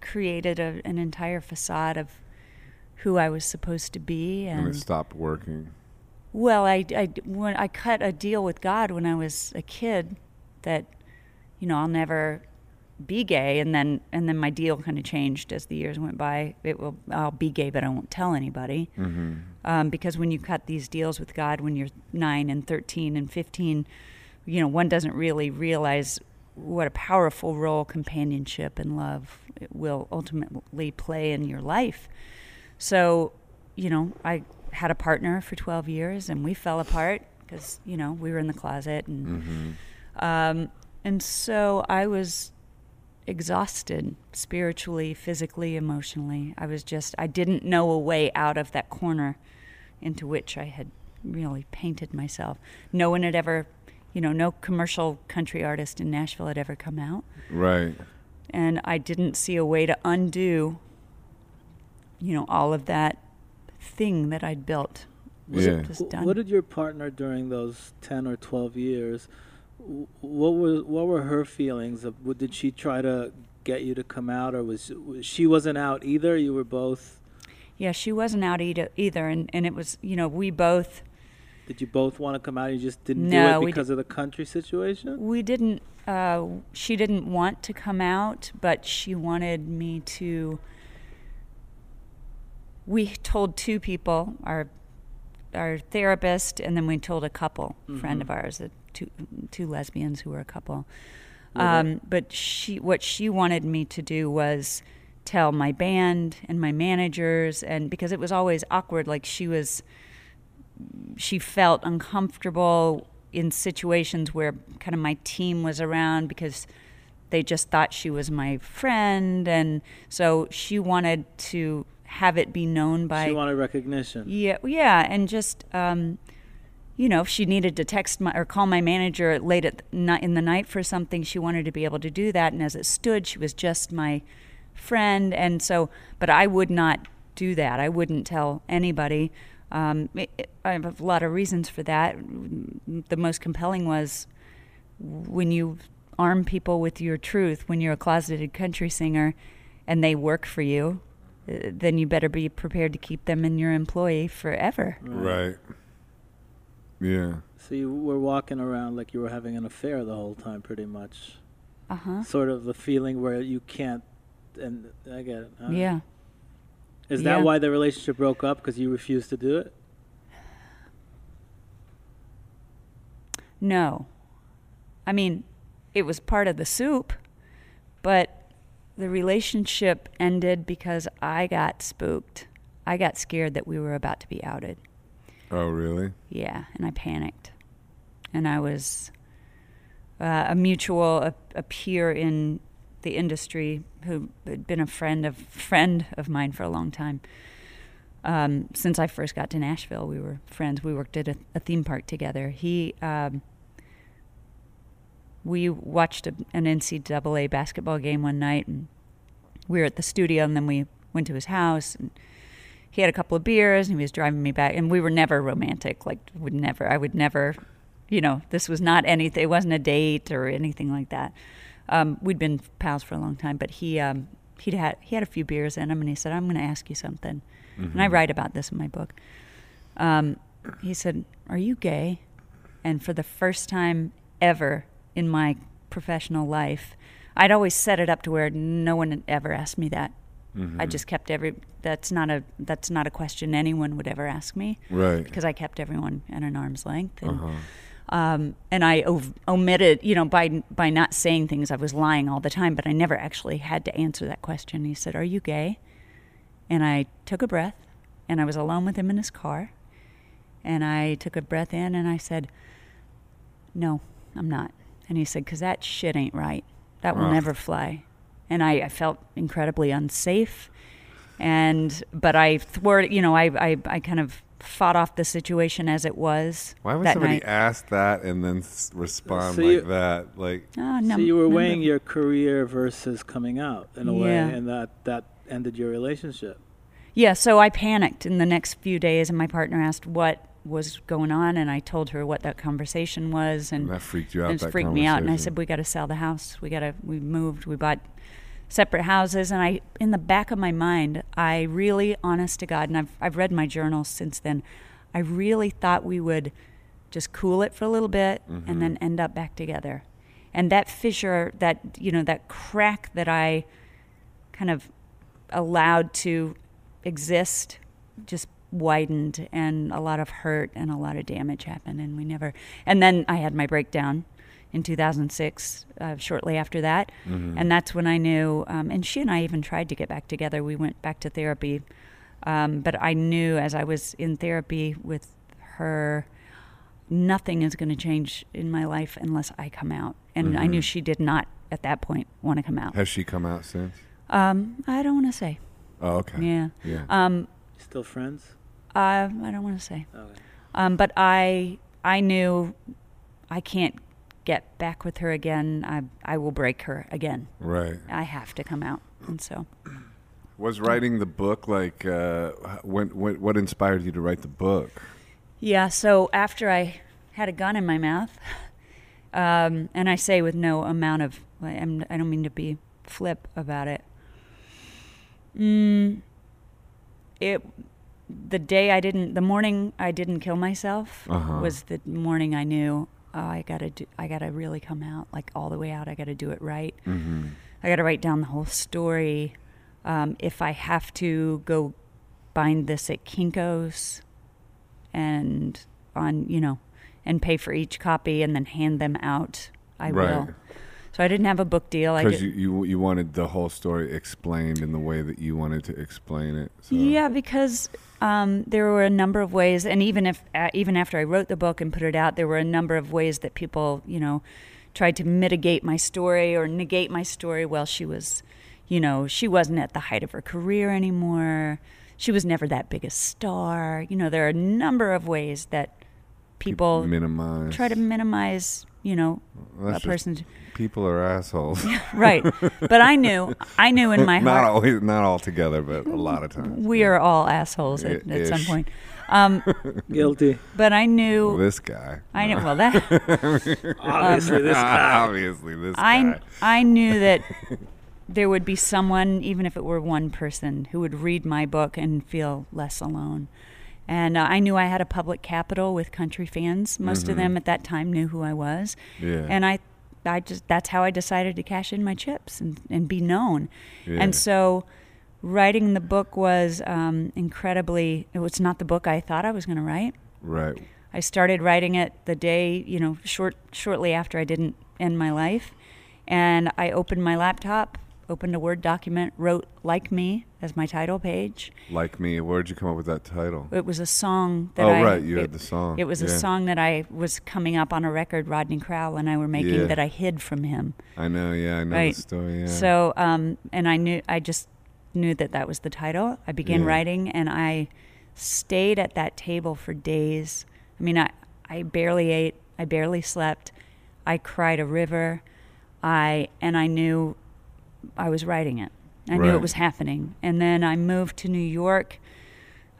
created a, an entire facade of who I was supposed to be, and, and it stopped working. Well, I, I, when I cut a deal with God when I was a kid that, you know, I'll never be gay, and then and then my deal kind of changed as the years went by. It will I'll be gay, but I won't tell anybody. Mm-hmm. Um, because when you cut these deals with God when you're nine and thirteen and fifteen, you know, one doesn't really realize what a powerful role companionship and love will ultimately play in your life. So, you know, I had a partner for twelve years, and we fell apart because, you know, we were in the closet. And mm-hmm. um, and so I was exhausted spiritually, physically, emotionally. I was just, I didn't know a way out of that corner into which I had really painted myself. No one had ever, you know, no commercial country artist in Nashville had ever come out. Right. And I didn't see a way to undo, you know, all of that thing that I'd built. Was yeah. it just done? What did your partner during those ten or twelve years, what was what were her feelings? Of, what, did she try to get you to come out, or was she wasn't out either? You were both. Yeah, she wasn't out either, either, and and it was, you know, we both. Did you both want to come out? You just didn't no, do it because of the country situation. We didn't. Uh, she didn't want to come out, but she wanted me to. We told two people, our our therapist, and then we told a couple mm-hmm. friend of ours that. Two, two lesbians who were a couple. Um, but she, what she wanted me to do was tell my band and my managers, and because it was always awkward, like she was, she felt uncomfortable in situations where kind of my team was around because they just thought she was my friend, and so she wanted to have it be known by... She wanted recognition. Yeah, yeah, and just... Um, you know, if she needed to text my, or call my manager late at night in the night for something, she wanted to be able to do that. And as it stood, she was just my friend. And so, but I would not do that. I wouldn't tell anybody. Um, it, I have a lot of reasons for that. The most compelling was when you arm people with your truth, when you're a closeted country singer and they work for you, then you better be prepared to keep them in your employee forever. Right. Yeah. So you were walking around like you were having an affair the whole time, pretty much. Uh huh. Sort of the feeling where you can't, and I get it. Huh? Yeah. Is that yeah. why the relationship broke up? Because you refused to do it? No. I mean, it was part of the soup, but the relationship ended because I got spooked. I got scared that we were about to be outed. Oh, really? Yeah, and I panicked. And I was uh, a mutual, a, a peer in the industry who had been a friend of friend of mine for a long time. Um, since I first got to Nashville, we were friends. We worked at a, a theme park together. He, um, we watched a, an N C double A basketball game one night, and we were at the studio, and then we went to his house, and he had a couple of beers, and he was driving me back, and we were never romantic. Like, would never, I would never, you know, this was not anything, it wasn't a date or anything like that. Um, we'd been pals for a long time, but he, um, he'd had, he had a few beers in him, and he said, I'm going to ask you something. Mm-hmm. And I write about this in my book. Um, he said, are you gay? And for the first time ever in my professional life, I'd always set it up to where no one ever asked me that. Mm-hmm. I just kept every, that's not a, that's not a question anyone would ever ask me. Right. Because I kept everyone at an arm's length. And, uh-huh. um, and I ov- omitted, you know, by, by not saying things, I was lying all the time, but I never actually had to answer that question. He said, "Are you gay?" And I took a breath, and I was alone with him in his car. And I took a breath in and I said, "No, I'm not." And he said, "'Cause that shit ain't right. That will oh. never fly." And I, I felt incredibly unsafe, and but I thwarted, you know, I, I, I kind of fought off the situation as it was. Why would somebody night. ask that and then s- respond so like you, that? Like, oh, no, so you were no, weighing no. your career versus coming out in a yeah. way, and that, that ended your relationship. Yeah, so I panicked in the next few days, and my partner asked what was going on, and I told her what that conversation was, and, and that freaked you out. It that freaked me out, and I said, "We got to sell the house. We got to. We moved. We bought separate houses." And I, in the back of my mind, I really, honest to God, and I've I've read my journals since then. I really thought we would just cool it for a little bit, mm-hmm. and then end up back together. And that fissure, that you know, that crack that I kind of allowed to exist, just widened, and a lot of hurt and a lot of damage happened, and we never and then I had my breakdown in two thousand six, uh, shortly after that, mm-hmm. and that's when I knew, um, and she and I even tried to get back together. We went back to therapy, um, but I knew as I was in therapy with her, nothing is going to change in my life unless I come out, and mm-hmm. I knew she did not at that point want to come out. Has she come out since? um, I don't want to say. Oh, okay. Yeah, yeah. Um, still friends? Uh, I don't want to say. Okay. Um, but I I knew I can't get back with her again. I I will break her again. Right. I have to come out, and so. Was writing the book like uh, when, when? What inspired you to write the book? Yeah. So after I had a gun in my mouth, um, and I say with no amount of, I'm, I don't mean to be flip about it. Mm, it the day I didn't the morning I didn't kill myself uh-huh. was the morning I knew oh, I gotta do, I gotta really come out, like all the way out. I gotta do it right. Mm-hmm. I gotta write down the whole story. Um, if I have to go bind this at Kinko's and on you know and pay for each copy and then hand them out, I right. will. So I didn't have a book deal. Because you, you you wanted the whole story explained in the way that you wanted to explain it. So. Yeah, because um, there were a number of ways, and even if uh, even after I wrote the book and put it out, there were a number of ways that people, you know, tried to mitigate my story or negate my story. Well, she was, you know, she wasn't at the height of her career anymore. She was never that big a star. You know, there are a number of ways that people, people minimize. try to minimize. You know, well, a person's people are assholes. Right. But I knew, I knew in my heart. Not always, not all together, but a lot of times. We yeah. are all assholes at, at some point. Um, Guilty. But I knew. Well, this guy. I knew, well, that. obviously um, this guy. Obviously this I, guy. I knew that there would be someone, even if it were one person, who would read my book and feel less alone. And uh, I knew I had a public capital with country fans. Most mm-hmm. of them at that time knew who I was. Yeah. And I I just that's how I decided to cash in my chips and, and be known. Yeah. And so writing the book was um, incredibly, it was not the book I thought I was going to write. Right. I started writing it the day, you know, short shortly after I didn't end my life. And I opened my laptop, opened a Word document, wrote "Like Me" as my title page. Like Me. Where did you come up with that title? It was a song that oh, I... Oh, right. You it, had the song. It was yeah. a song that I was coming up on a record Rodney Crowell and I were making yeah. that I hid from him. I know. Yeah, I know right? the story. Yeah. So, um, and I knew, I just knew that that was the title. I began yeah. writing, and I stayed at that table for days. I mean, I, I barely ate. I barely slept. I cried a river. I And I knew... I was writing it. I right. knew it was happening. And then I moved to New York.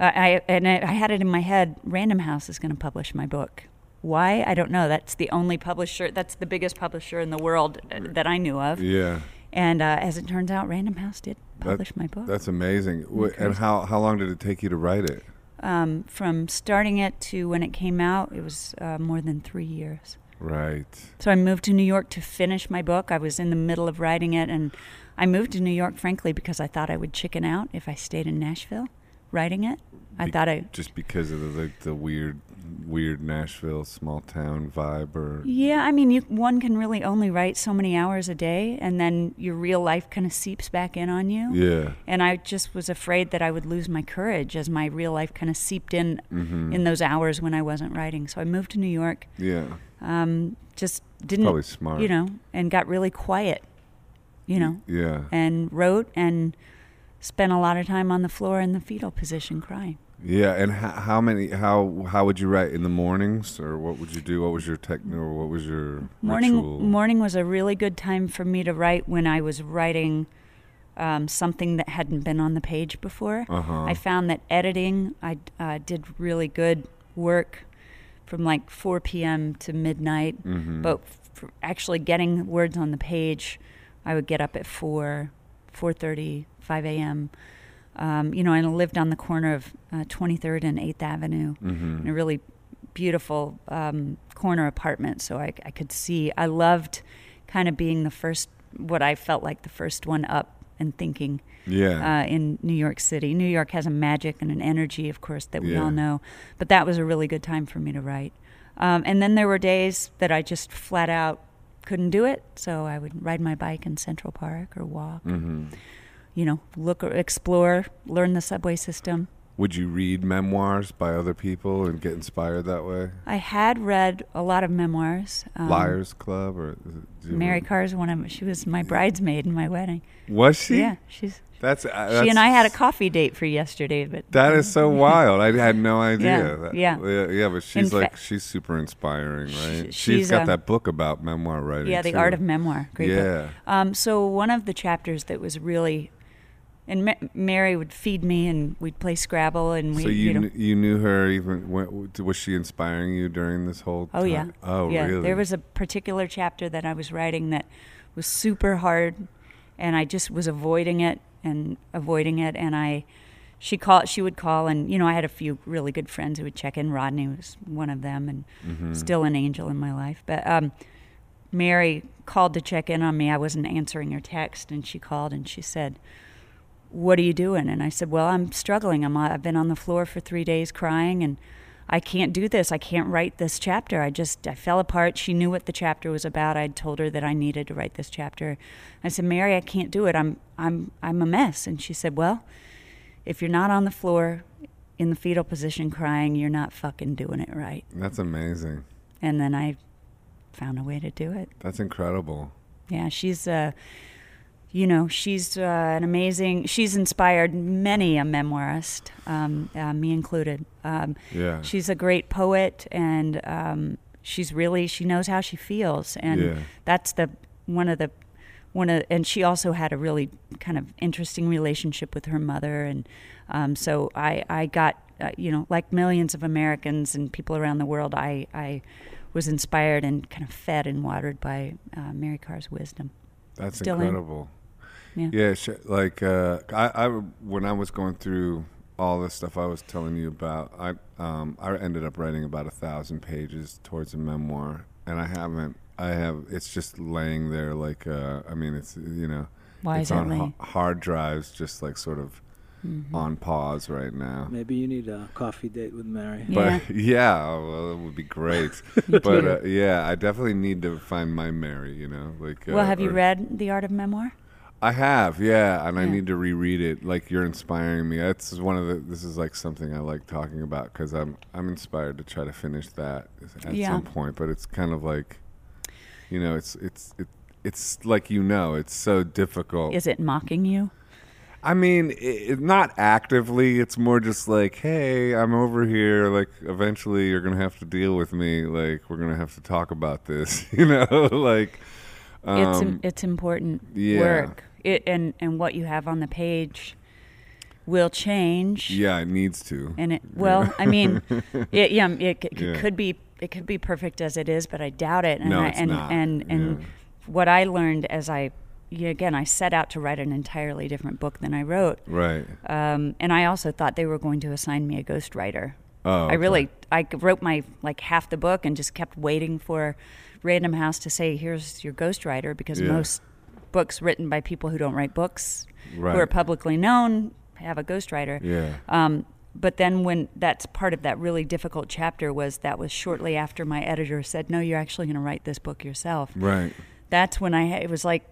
Uh, I And I, I had it in my head, Random House is going to publish my book. Why? I don't know. That's the only publisher. That's the biggest publisher in the world uh, that I knew of. Yeah. And uh, as it turns out, Random House did publish that, my book. That's amazing. Wait, and how, how long did it take you to write it? Um, from starting it to when it came out, it was uh, more than three years. Right. So I moved to New York to finish my book. I was in the middle of writing it, and I moved to New York, frankly, because I thought I would chicken out if I stayed in Nashville writing it. I Be- thought I... Just because of the, like, the weird weird Nashville small-town vibe? Or Yeah, I mean, you, one can really only write so many hours a day, and then your real life kind of seeps back in on you. Yeah. And I just was afraid that I would lose my courage as my real life kind of seeped in mm-hmm. in those hours when I wasn't writing. So I moved to New York. Yeah. Um, just didn't... Probably smart. You know, and got really quiet, you know. Yeah. And wrote and spent a lot of time on the floor in the fetal position crying. Yeah, and how, how many? How how would you write in the mornings, or what would you do? What was your technique, or what was your morning ritual? Morning was a really good time for me to write when I was writing um, something that hadn't been on the page before. Uh-huh. I found that editing, I uh, did really good work from like four p.m. to midnight, mm-hmm. but for actually getting words on the page, I would get up at four, four thirty, five a m. Um, you know, and I lived on the corner of uh, twenty-third and eighth Avenue, mm-hmm. in a really beautiful um, corner apartment. So I, I could see, I loved kind of being the first, what I felt like the first one up and thinking yeah. uh, in New York City. New York has a magic and an energy, of course, that we yeah. all know. But that was a really good time for me to write. Um, and then there were days that I just flat out couldn't do it. So I would ride my bike in Central Park or walk. Mm-hmm. You know, look or explore, learn the subway system. Would you read memoirs by other people and get inspired that way? I had read a lot of memoirs. Um, Liars Club, or Mary Carr is one of them. She was my bridesmaid in my wedding. Was she? Yeah, she's. That's, uh, that's she and I had a coffee date for yesterday, but that is so wild. I had no idea. yeah, that, yeah, yeah, yeah. But she's in like fa- she's super inspiring, right? She, she's, she's got a, that book about memoir writing. Yeah, the too. Art of Memoir. Great yeah. book. Um, so one of the chapters that was really. And Ma- Mary would feed me, and we'd play Scrabble, and we. So you you, know, kn- you knew her even when, was she inspiring you during this whole? Oh time? yeah. Oh yeah. Really? There was a particular chapter that I was writing that was super hard, and I just was avoiding it and avoiding it, and I, she called. She would call, and you know I had a few really good friends who would check in. Rodney was one of them, and mm-hmm. still an angel in my life. But um, Mary called to check in on me. I wasn't answering her text, and she called, and she said, what are you doing? And I said, well, I'm struggling. I'm, I've been on the floor for three days crying, and I can't do this. I can't write this chapter. I just, I fell apart. She knew what the chapter was about. I'd told her that I needed to write this chapter. I said, Mary, I can't do it. I'm, I'm, I'm a mess. And she said, well, if you're not on the floor in the fetal position crying, you're not fucking doing it right. That's amazing. And then I found a way to do it. That's incredible. Yeah, she's, uh, You know, she's uh, an amazing, she's inspired many a memoirist, um, uh, me included. Um, yeah. She's a great poet, and um, she's really, she knows how she feels. And yeah. that's the, one of the, one of, and she also had a really kind of interesting relationship with her mother. And um, so I, I got, uh, you know, like millions of Americans and people around the world, I, I was inspired and kind of fed and watered by uh, Mary Carr's wisdom. That's still incredible. In. Yeah, yeah sh- like uh, I, I, when I was going through all this stuff I was telling you about, I, um, I ended up writing about a thousand pages towards a memoir, and I haven't. I have. It's just laying there, like uh, I mean, it's you know, Why it's is on ha- hard drives, just like sort of mm-hmm. on pause right now. Maybe you need a coffee date with Mary. Yeah. But yeah, well, it would be great. but uh, yeah, I definitely need to find my Mary. You know, like. Uh, well, have you read The Art of Memoir? I have, yeah, and yeah. I need to reread it. Like, you're inspiring me. That's one of the. This is like something I like talking about because I'm I'm inspired to try to finish that at yeah. some point. But it's kind of like, you know, it's it's it, it's like you know, it's so difficult. Is it mocking you? I mean, it, it, not actively. It's more just like, hey, I'm over here. Like, eventually you're going to have to deal with me. Like, we're going to have to talk about this, you know? like, um, It's im- it's important yeah. work. It and, and what you have on the page will change. Yeah, it needs to. And it Well, yeah. I mean, it, yeah, it, it yeah. could be it could be perfect as it is, but I doubt it. And no, I, it's and, not. And, and, and yeah. what I learned as I... Yeah, again, I set out to write an entirely different book than I wrote. Right. Um, and I also thought they were going to assign me a ghostwriter Oh, okay. I really, I wrote my, like, half the book and just kept waiting for Random House to say, here's your ghostwriter, because yeah. most books written by people who don't write books, right. who are publicly known, have a ghostwriter. Yeah. Um, but then when that's part of that really difficult chapter was that was shortly after my editor said, no, you're actually going to write this book yourself. Right. That's when I, it was like,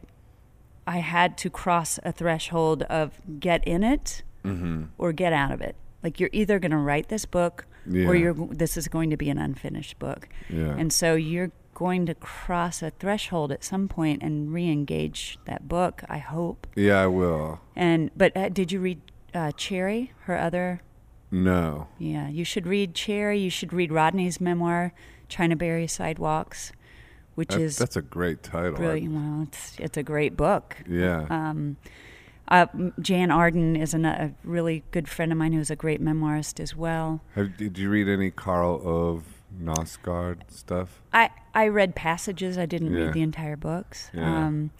I had to cross a threshold of get in it mm-hmm. or get out of it. Like, you're either going to write this book yeah. or you're, this is going to be an unfinished book. Yeah. And so you're going to cross a threshold at some point and re-engage that book, I hope. Yeah, I will. And But uh, did you read uh, Cherry, her other? No. Yeah, you should read Cherry. You should read Rodney's memoir, Chinaberry Sidewalks. Which that, is that's a great title. Brilliant. Well, it's it's a great book. Yeah. Um, uh, Jan Arden is an, a really good friend of mine who's a great memoirist as well. Have, did you read any Karl Ove Nosgaard stuff? I, I read passages. I didn't yeah. read the entire books. Yeah. Um,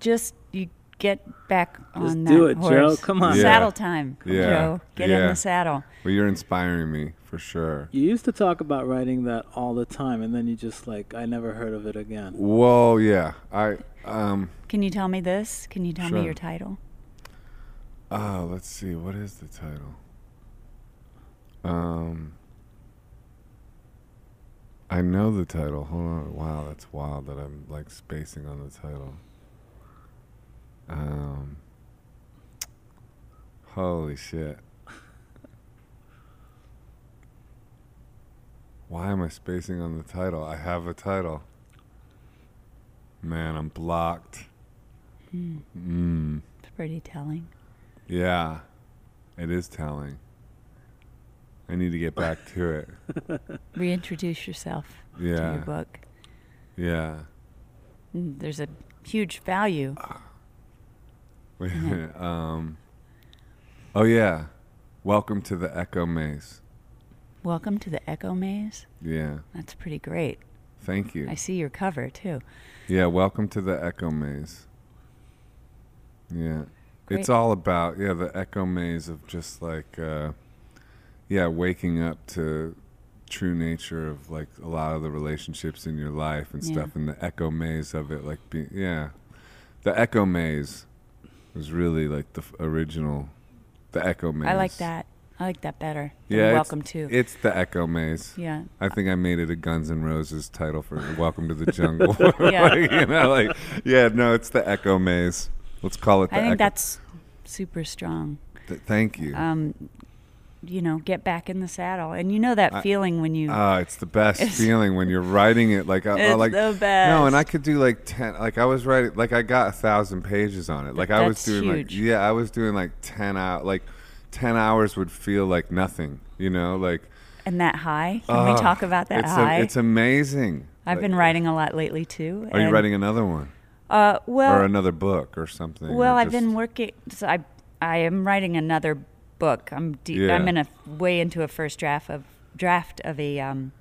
just you get back on just that do it, horse. Joe. Come on, yeah. saddle time, Come yeah. Joe. Get yeah. in the saddle. Well, you're inspiring me. For sure. You used to talk about writing that all the time, and then you just like, I never heard of it again. Well, yeah. I. Um, Can you tell me this? Can you tell sure. me your title? Uh, let's see. What is the title? Um, I know the title. Hold on. Wow, that's wild that I'm like spacing on the title. Um. Holy shit. Why am I spacing on the title? I have a title. Man, I'm blocked. Mm. Mm. It's pretty telling. Yeah, it is telling. I need to get back to it. Reintroduce yourself yeah. to your book. Yeah. There's a huge value. Wait a minute. Um, oh, yeah. Welcome to the Echo Maze. Welcome to the Echo Maze? Yeah. That's pretty great. Thank you. I see your cover, too. Yeah, welcome to the Echo Maze. Yeah. Great. It's all about, yeah, the Echo Maze of just like, uh, yeah, waking up to true nature of like a lot of the relationships in your life and yeah. stuff, and the Echo Maze of it. Like, be, yeah. The Echo Maze was really like the f- original, the Echo Maze. I like that. I like that better. Yeah, welcome it's, to. It's the Echo Maze. Yeah. I think I made it a Guns N' Roses title for Welcome to the Jungle. Yeah. Like, you know, like, yeah, no, it's the Echo Maze. Let's call it the I think Echo. That's super strong. Th- thank you. Um, you know, get back in the saddle. And you know that I, feeling when you. Oh, uh, it's the best it's feeling when you're writing it. Like, I, it's I, like, the best. No, and I could do like ten. Like, I was writing, like, I got a thousand pages on it. Like, that's I was doing huge. Like, yeah, I was doing like ten out, like, ten hours would feel like nothing, you know, like. And that high? Can uh, we talk about that it's high? A, it's amazing. I've like, been writing a lot lately, too. Are you writing another one? Uh, well. Or another book or something? Well, or I've been working. So I I am writing another book. I'm deep, yeah. I'm in a way into a first draft of draft of a um,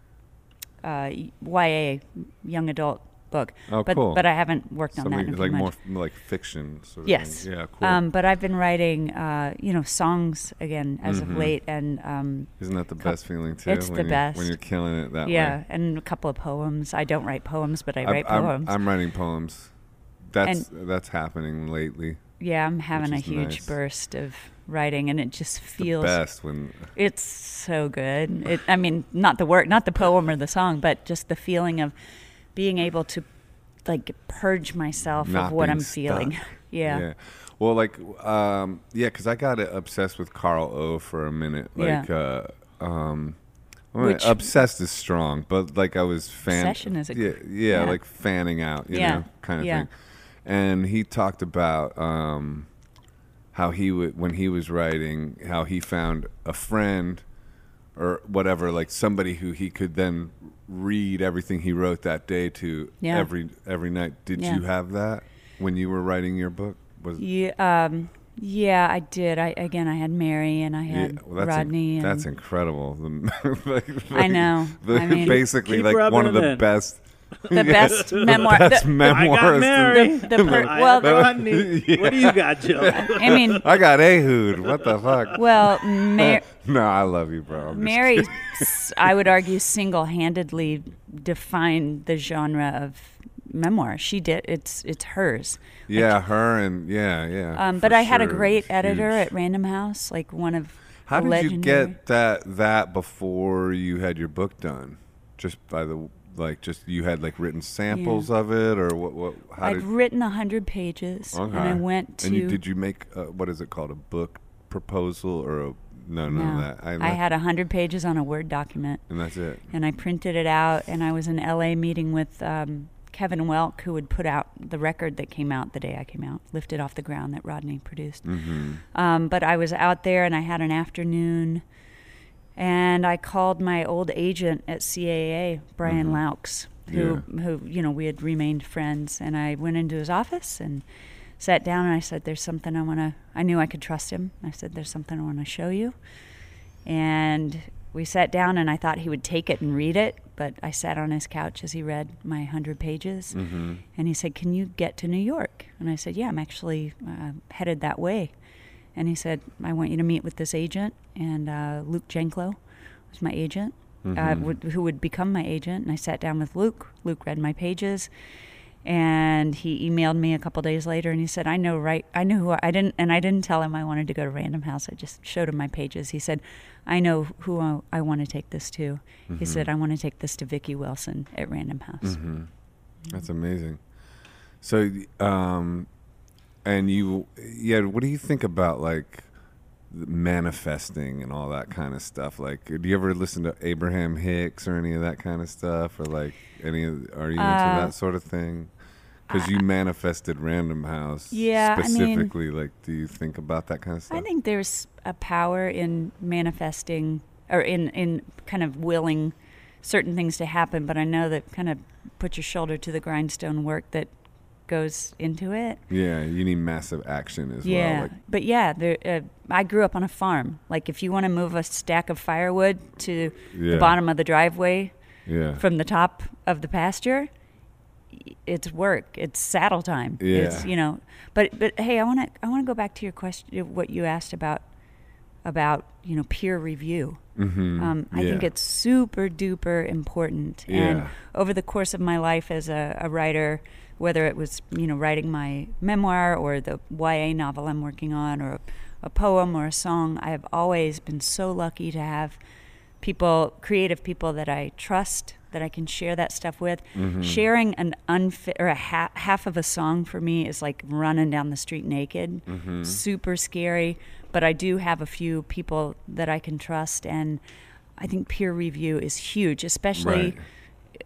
uh, Y A young adult book. Oh, but, cool. But I haven't worked on Somebody, that in like more f- like fiction sort of yes. thing. Yeah, cool. Um, but I've been writing, uh, you know, songs again as mm-hmm. of late. And um, isn't that the co- best feeling too? It's the best. When you're killing it that yeah, way. Yeah, and a couple of poems. I don't write poems, but I I'm, write poems. I'm, I'm writing poems. That's and that's happening lately. Yeah, I'm having a huge nice. burst of writing, and it just feels the best when it's so good. It, I mean, not the work, not the poem or the song, but just the feeling of being able to, like, purge myself Not of what I'm stuck. feeling. yeah. yeah. Well, like, um, yeah, because I got obsessed with Karl Ove for a minute. Like, yeah. uh, um, well, Which, obsessed is strong, but, like, I was fan- Obsession is a yeah, yeah, yeah, like, fanning out, you yeah. know, kind of yeah. thing. And he talked about um, how he would, when he was writing, how he found a friend or whatever, like somebody who he could then read everything he wrote that day to yeah. every every night. Did yeah. you have that when you were writing your book? Was yeah, um, yeah, I did. I again, I had Mary and I had yeah, well, that's Rodney. In, and that's incredible. like, like, I know. The, I mean, basically, like one of the in. best The best memoir. The best the, memoir. I got Mary. The, the per- I well, the, yeah. What do you got, Joe? I mean, I got Ehud. What the fuck? Well, Mary. No, I love you, bro. I'm Mary, I would argue, single-handedly defined the genre of memoir. She did. It's it's hers. Yeah, like, her and yeah, yeah. Um, but I sure. had a great editor Huge. at Random House, like one of. How did legendary. you get that that before you had your book done? Just by the. Like, just you had like written samples yeah. of it, or what? What? How I'd did written a hundred pages, okay. and I went to. And you, did you make a, what is it called? A book proposal or a no, no, no. that I, I had a hundred pages on a Word document, and that's it. And I printed it out, and I was in L A meeting with um, Kevin Welk, who would put out the record that came out the day I came out, Lifted Off the Ground, that Rodney produced. Mm-hmm. Um, but I was out there, and I had an afternoon. And I called my old agent at C A A, Brian mm-hmm. Laux, who, yeah. who, you know, we had remained friends. And I went into his office and sat down, and I said, there's something I want to, I knew I could trust him. I said, there's something I want to show you. And we sat down, and I thought he would take it and read it. But I sat on his couch as he read my one hundred pages. Mm-hmm. And he said, can you get to New York? And I said, yeah, I'm actually uh, headed that way. And he said, I want you to meet with this agent. And uh, Luke Janklow was my agent, mm-hmm. uh, would, who would become my agent. And I sat down with Luke. Luke read my pages. And he emailed me a couple days later, and he said, I know right, I know who I, I didn't, and I didn't tell him I wanted to go to Random House. I just showed him my pages. He said, I know who I, I want to take this to. Mm-hmm. He said, I want to take this to Vicky Wilson at Random House. Mm-hmm. Mm-hmm. That's amazing. So, um... And you, yeah, what do you think about, like, manifesting and all that kind of stuff? Like, do you ever listen to Abraham Hicks or any of that kind of stuff? Or, like, any? Of, are you uh, into that sort of thing? Because you manifested Random House yeah, specifically. I mean, like, do you think about that kind of stuff? I think there's a power in manifesting or in, in kind of willing certain things to happen. But I know that kind of put your shoulder to the grindstone work that goes into it. Yeah, you need massive action as yeah. well. Yeah, like, but yeah, there, uh, I grew up on a farm. Like, if you want to move a stack of firewood to yeah. the bottom of the driveway yeah. from the top of the pasture, it's work. It's saddle time. Yeah, it's, you know. But but hey, I want to I want to go back to your question. What you asked about about you know peer review. Mm-hmm. Um, I yeah. think it's super duper important. Yeah. And over the course of my life as a, a writer, whether it was, you know, writing my memoir or the Y A novel I'm working on or a, a poem or a song, I have always been so lucky to have people, creative people that I trust, that I can share that stuff with. Mm-hmm. Sharing an unfit or a ha- half of a song for me is like running down the street naked, mm-hmm. super scary. But I do have a few people that I can trust, and I think peer review is huge, especially... Right.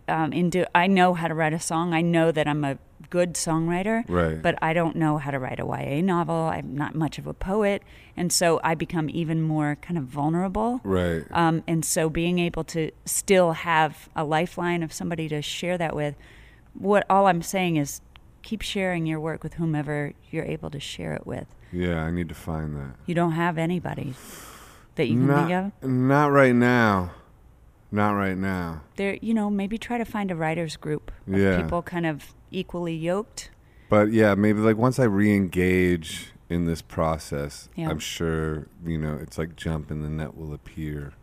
Um, into, I know how to write a song. I know that I'm a good songwriter, right. but I don't know how to write a Y A novel. I'm not much of a poet, and so I become even more kind of vulnerable. Right. Um, and so being able to still have a lifeline of somebody to share that with, what all I'm saying is keep sharing your work with whomever you're able to share it with. Yeah, I need to find that. You don't have anybody that you can not, think of? Not right now. Not right now. There, you know, maybe try to find a writer's group of yeah. people kind of equally yoked. But yeah, maybe like once I re-engage in this process, yeah. I'm sure, you know, it's like jump and the net will appear.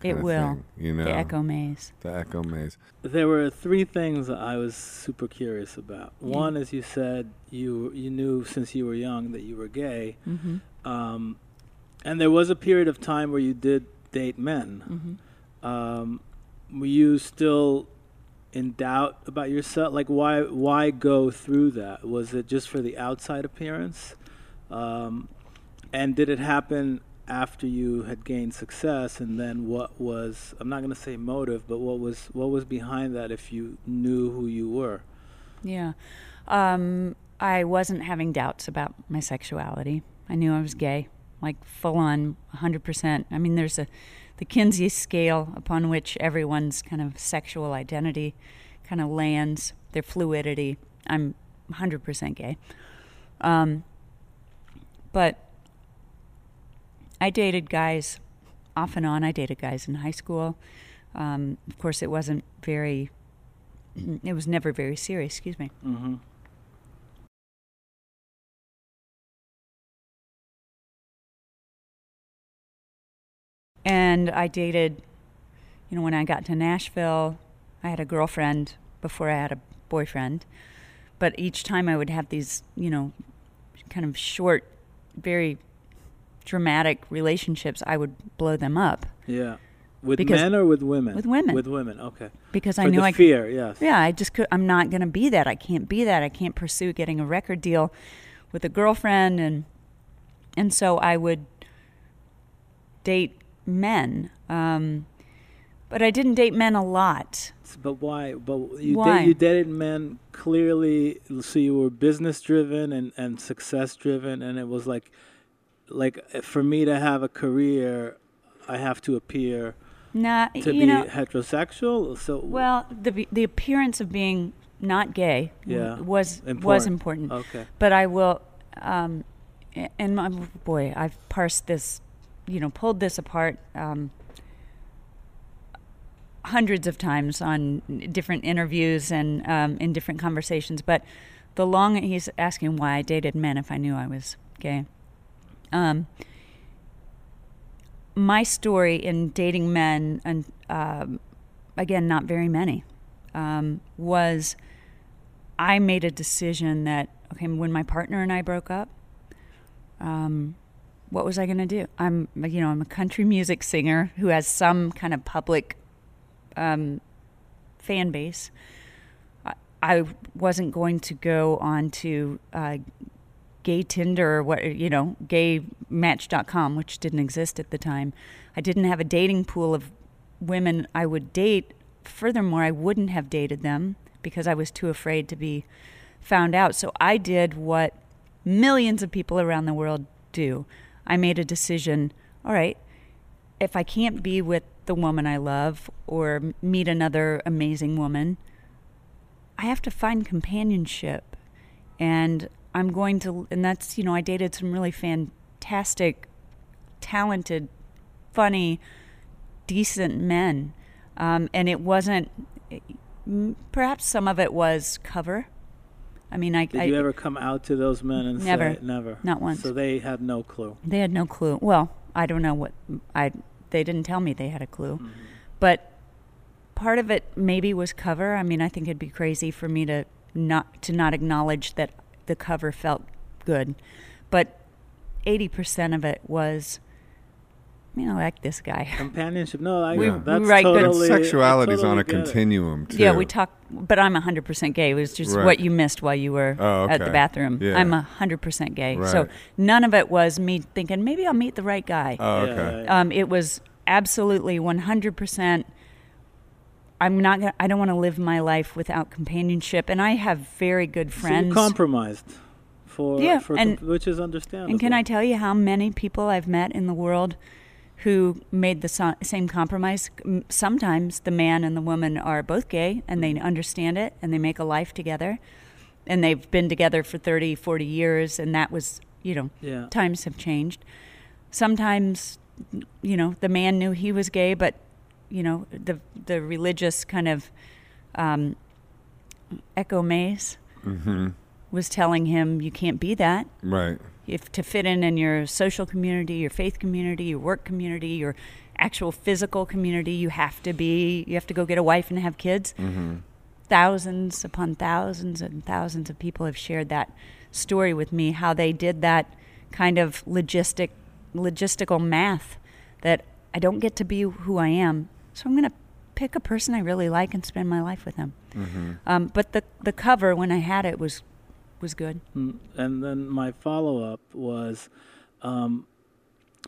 It will. Thing, you know, the echo maze. The echo maze. There were three things I was super curious about. Mm-hmm. One, as you said, you you knew since you were young that you were gay. Mm-hmm. Um, and there was a period of time where you did date men. Mm-hmm. Um, were you still in doubt about yourself? Like, why why go through that? Was it just for the outside appearance? Um, and did it happen after you had gained success? And then what was, I'm not going to say motive, but what was what was behind that if you knew who you were? Yeah. Um, I wasn't having doubts about my sexuality. I knew I was gay, like full on, one hundred percent. I mean, there's a... the Kinsey scale upon which everyone's kind of sexual identity kind of lands, their fluidity. I'm one hundred percent gay. Um, but I dated guys off and on. I dated guys in high school. Um, of course, it wasn't very it was never very serious, excuse me. Mm-hmm. And I dated, you know, when I got to Nashville, I had a girlfriend before I had a boyfriend. But each time I would have these, you know, kind of short, very dramatic relationships, I would blow them up. Yeah. With because men or with women? With women. With women, okay. Because For I knew the I... fear, yes. Yeah, I just could, I'm not going to be that. I can't be that. I can't pursue getting a record deal with a girlfriend. And, and so I would date men. Um, but I didn't date men a lot. But why? But you, why? Date, you dated men clearly, so you were business-driven and, and success-driven, and it was like, like, for me to have a career, I have to appear nah, to you be know, heterosexual. So well, the the appearance of being not gay yeah, was important. was important. Okay, but I will, um, and my, boy, I've parsed this, you know, pulled this apart um, hundreds of times on different interviews and um, in different conversations. But the long he's asking why I dated men if I knew I was gay. Um, my story in dating men, and uh, again, not very many, um, was I made a decision that, okay, when my partner and I broke up, um, what was I going to do? I'm, you know, I'm a country music singer who has some kind of public um, fan base. I, I wasn't going to go on to uh, gay Tinder or what, you know, gay match dot com, which didn't exist at the time. I didn't have a dating pool of women I would date. Furthermore, I wouldn't have dated them because I was too afraid to be found out. So I did what millions of people around the world do. I made a decision, all right, if I can't be with the woman I love or meet another amazing woman, I have to find companionship. And I'm going to, and that's, you know, I dated some really fantastic, talented, funny, decent men. Um, and it wasn't, perhaps some of it was cover. I mean, I... Did I, you ever come out to those men and never, say, never? Not once. So they had no clue. They had no clue. Well, I don't know what, I. they didn't tell me they had a clue. Mm-hmm. But part of it maybe was cover. I mean, I think it'd be crazy for me to not to not acknowledge that the cover felt good, but eighty percent of it was, you know, like this guy. Companionship. No, I we, that's right, totally. Sexuality's totally on a continuum, too. Yeah, we talk, but I'm one hundred percent gay. It was just right. what you missed while you were oh, okay. at the bathroom. Yeah. I'm one hundred percent gay. Right. So none of it was me thinking, maybe I'll meet the right guy. Oh, okay. Um, it was absolutely one hundred percent. I'm not gonna, I don't want to live my life without companionship, and I have very good friends. So you compromised, for, yeah, for and, comp- which is understandable. And can I tell you how many people I've met in the world who made the so- same compromise? Sometimes the man and the woman are both gay, and they understand it, and they make a life together, and they've been together for thirty, forty years, and that was, you know, yeah. times have changed. Sometimes, you know, the man knew he was gay, but you know, the the religious kind of um, echo maze mm-hmm. was telling him, you can't be that. Right. If to fit in in your social community, your faith community, your work community, your actual physical community, you have to be, you have to go get a wife and have kids. Mm-hmm. Thousands upon thousands and thousands of people have shared that story with me, how they did that kind of logistic logistical math that I don't get to be who I am, so I'm going to pick a person I really like and spend my life with them. Mm-hmm. Um, but the the cover, when I had it, was was good. And then my follow-up was, um,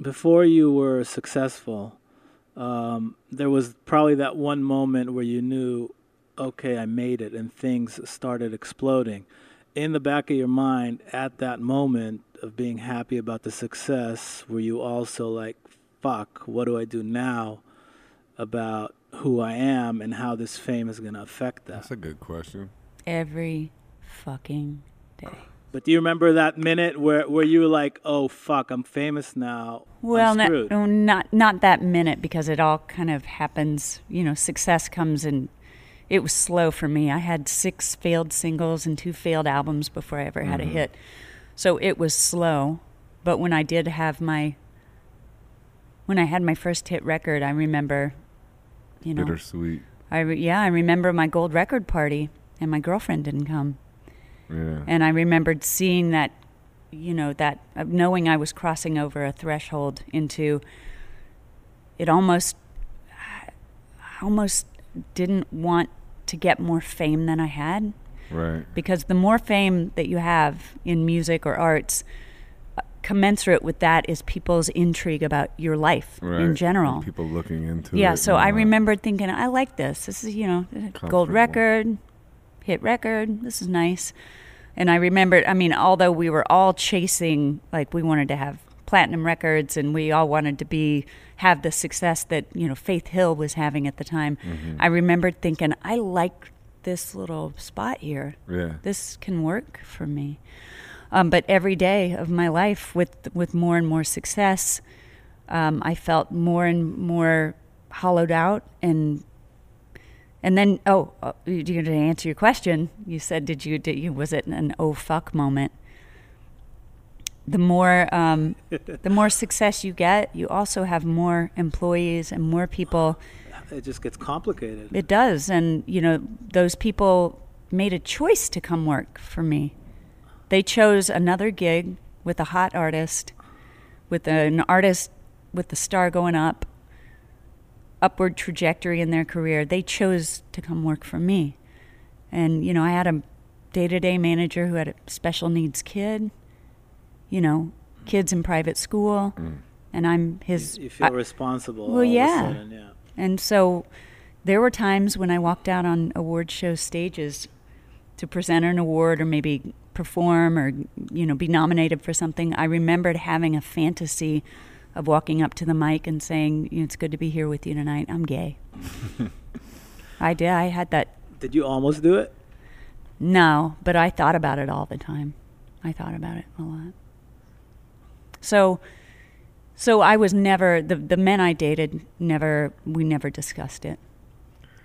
before you were successful, um, there was probably that one moment where you knew, okay, I made it, and things started exploding. In the back of your mind, at that moment of being happy about the success, were you also like, fuck, what do I do now about who I am and how this fame is going to affect that? That's a good question. Every fucking day. But do you remember that minute where, where you were like, oh, fuck, I'm famous now. Well, I'm screwed. No, not, not that minute, because it all kind of happens. You know, success comes in it was slow for me. I had six failed singles and two failed albums before I ever had mm-hmm. a hit. So it was slow. But when I did have my, when I had my first hit record, I remember, you know. Bittersweet. I re- yeah, I remember my gold record party and my girlfriend didn't come. Yeah. And I remembered seeing that, you know, that uh, knowing I was crossing over a threshold into, it almost, I almost didn't want to get more fame than I had. Right. Because the more fame that you have in music or arts, uh, commensurate with that is people's intrigue about your life right. in general. And people looking into yeah, it. Yeah, so I that. remembered thinking, I like this. This is, you know, gold record, hit record. This is nice. And I remembered, I mean, although we were all chasing, like we wanted to have platinum records and we all wanted to be, have the success that, you know, Faith Hill was having at the time. Mm-hmm. I remembered thinking, I like this little spot here. Yeah. This can work for me. Um, but every day of my life with, with more and more success, um, I felt more and more hollowed out and And then, oh, you didn't answer your question. You said, did you, did you, was it an oh fuck moment? The more, um, the more success you get, you also have more employees and more people. It just gets complicated. It does. And, you know, those people made a choice to come work for me. They chose another gig with a hot artist, with an artist with the star going up. Upward trajectory in their career. They chose to come work for me. And, you know, I had a day-to-day manager who had a special needs kid, you know, kids in private school, mm. and I'm his... You, you feel I, responsible well, all yeah. of a sudden, yeah. And so there were times when I walked out on award show stages to present an award or maybe perform or, you know, be nominated for something. I remembered having a fantasy of walking up to the mic and saying, it's good to be here with you tonight. I'm gay. I did. I had that. Did you almost do it? No, but I thought about it all the time. I thought about it a lot. So, so I was never, the, the men I dated never, we never discussed it.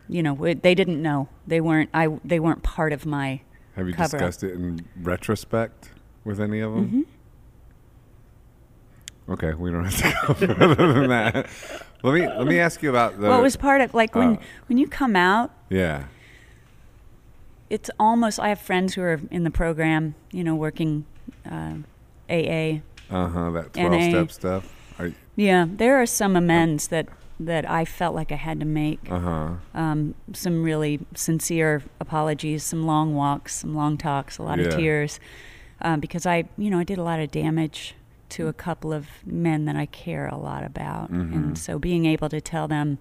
You know, it, they didn't know. They weren't, I, they weren't part of my Have you cover-up. Discussed it in retrospect with any of them? Mm-hmm. Okay, we don't have to go further than that. Let me let me ask you about the... Well, it was part of, like, when, uh, when you come out... Yeah. It's almost... I have friends who are in the program, you know, working uh, A A. Uh-huh, that twelve-step stuff. Are you, yeah, there are some amends uh, that, that I felt like I had to make. Uh-huh. Um, some really sincere apologies, some long walks, some long talks, a lot yeah. of tears. Um, because I, you know, I did a lot of damage to a couple of men that I care a lot about. Mm-hmm. And so being able to tell them,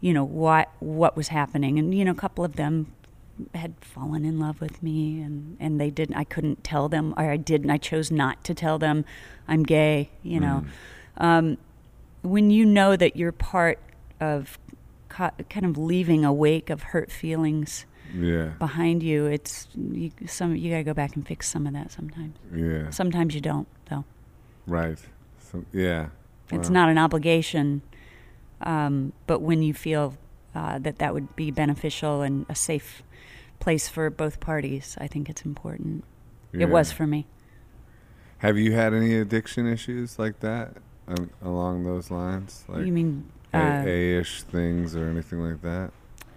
you know, what what was happening. And, you know, a couple of them had fallen in love with me and, and they didn't, I couldn't tell them, or I didn't, I chose not to tell them I'm gay, you know. Mm. Um, when you know that you're part of co- kind of leaving a wake of hurt feelings yeah. behind you, it's, you, some, you gotta go back and fix some of that sometimes. Yeah. Sometimes you don't. Though. Right. So, yeah. It's wow. not an obligation, um, but when you feel uh, that that would be beneficial and a safe place for both parties, I think it's important. Yeah. It was for me. Have you had any addiction issues like that um, along those lines? Like you mean? Uh, A-ish things or anything like that?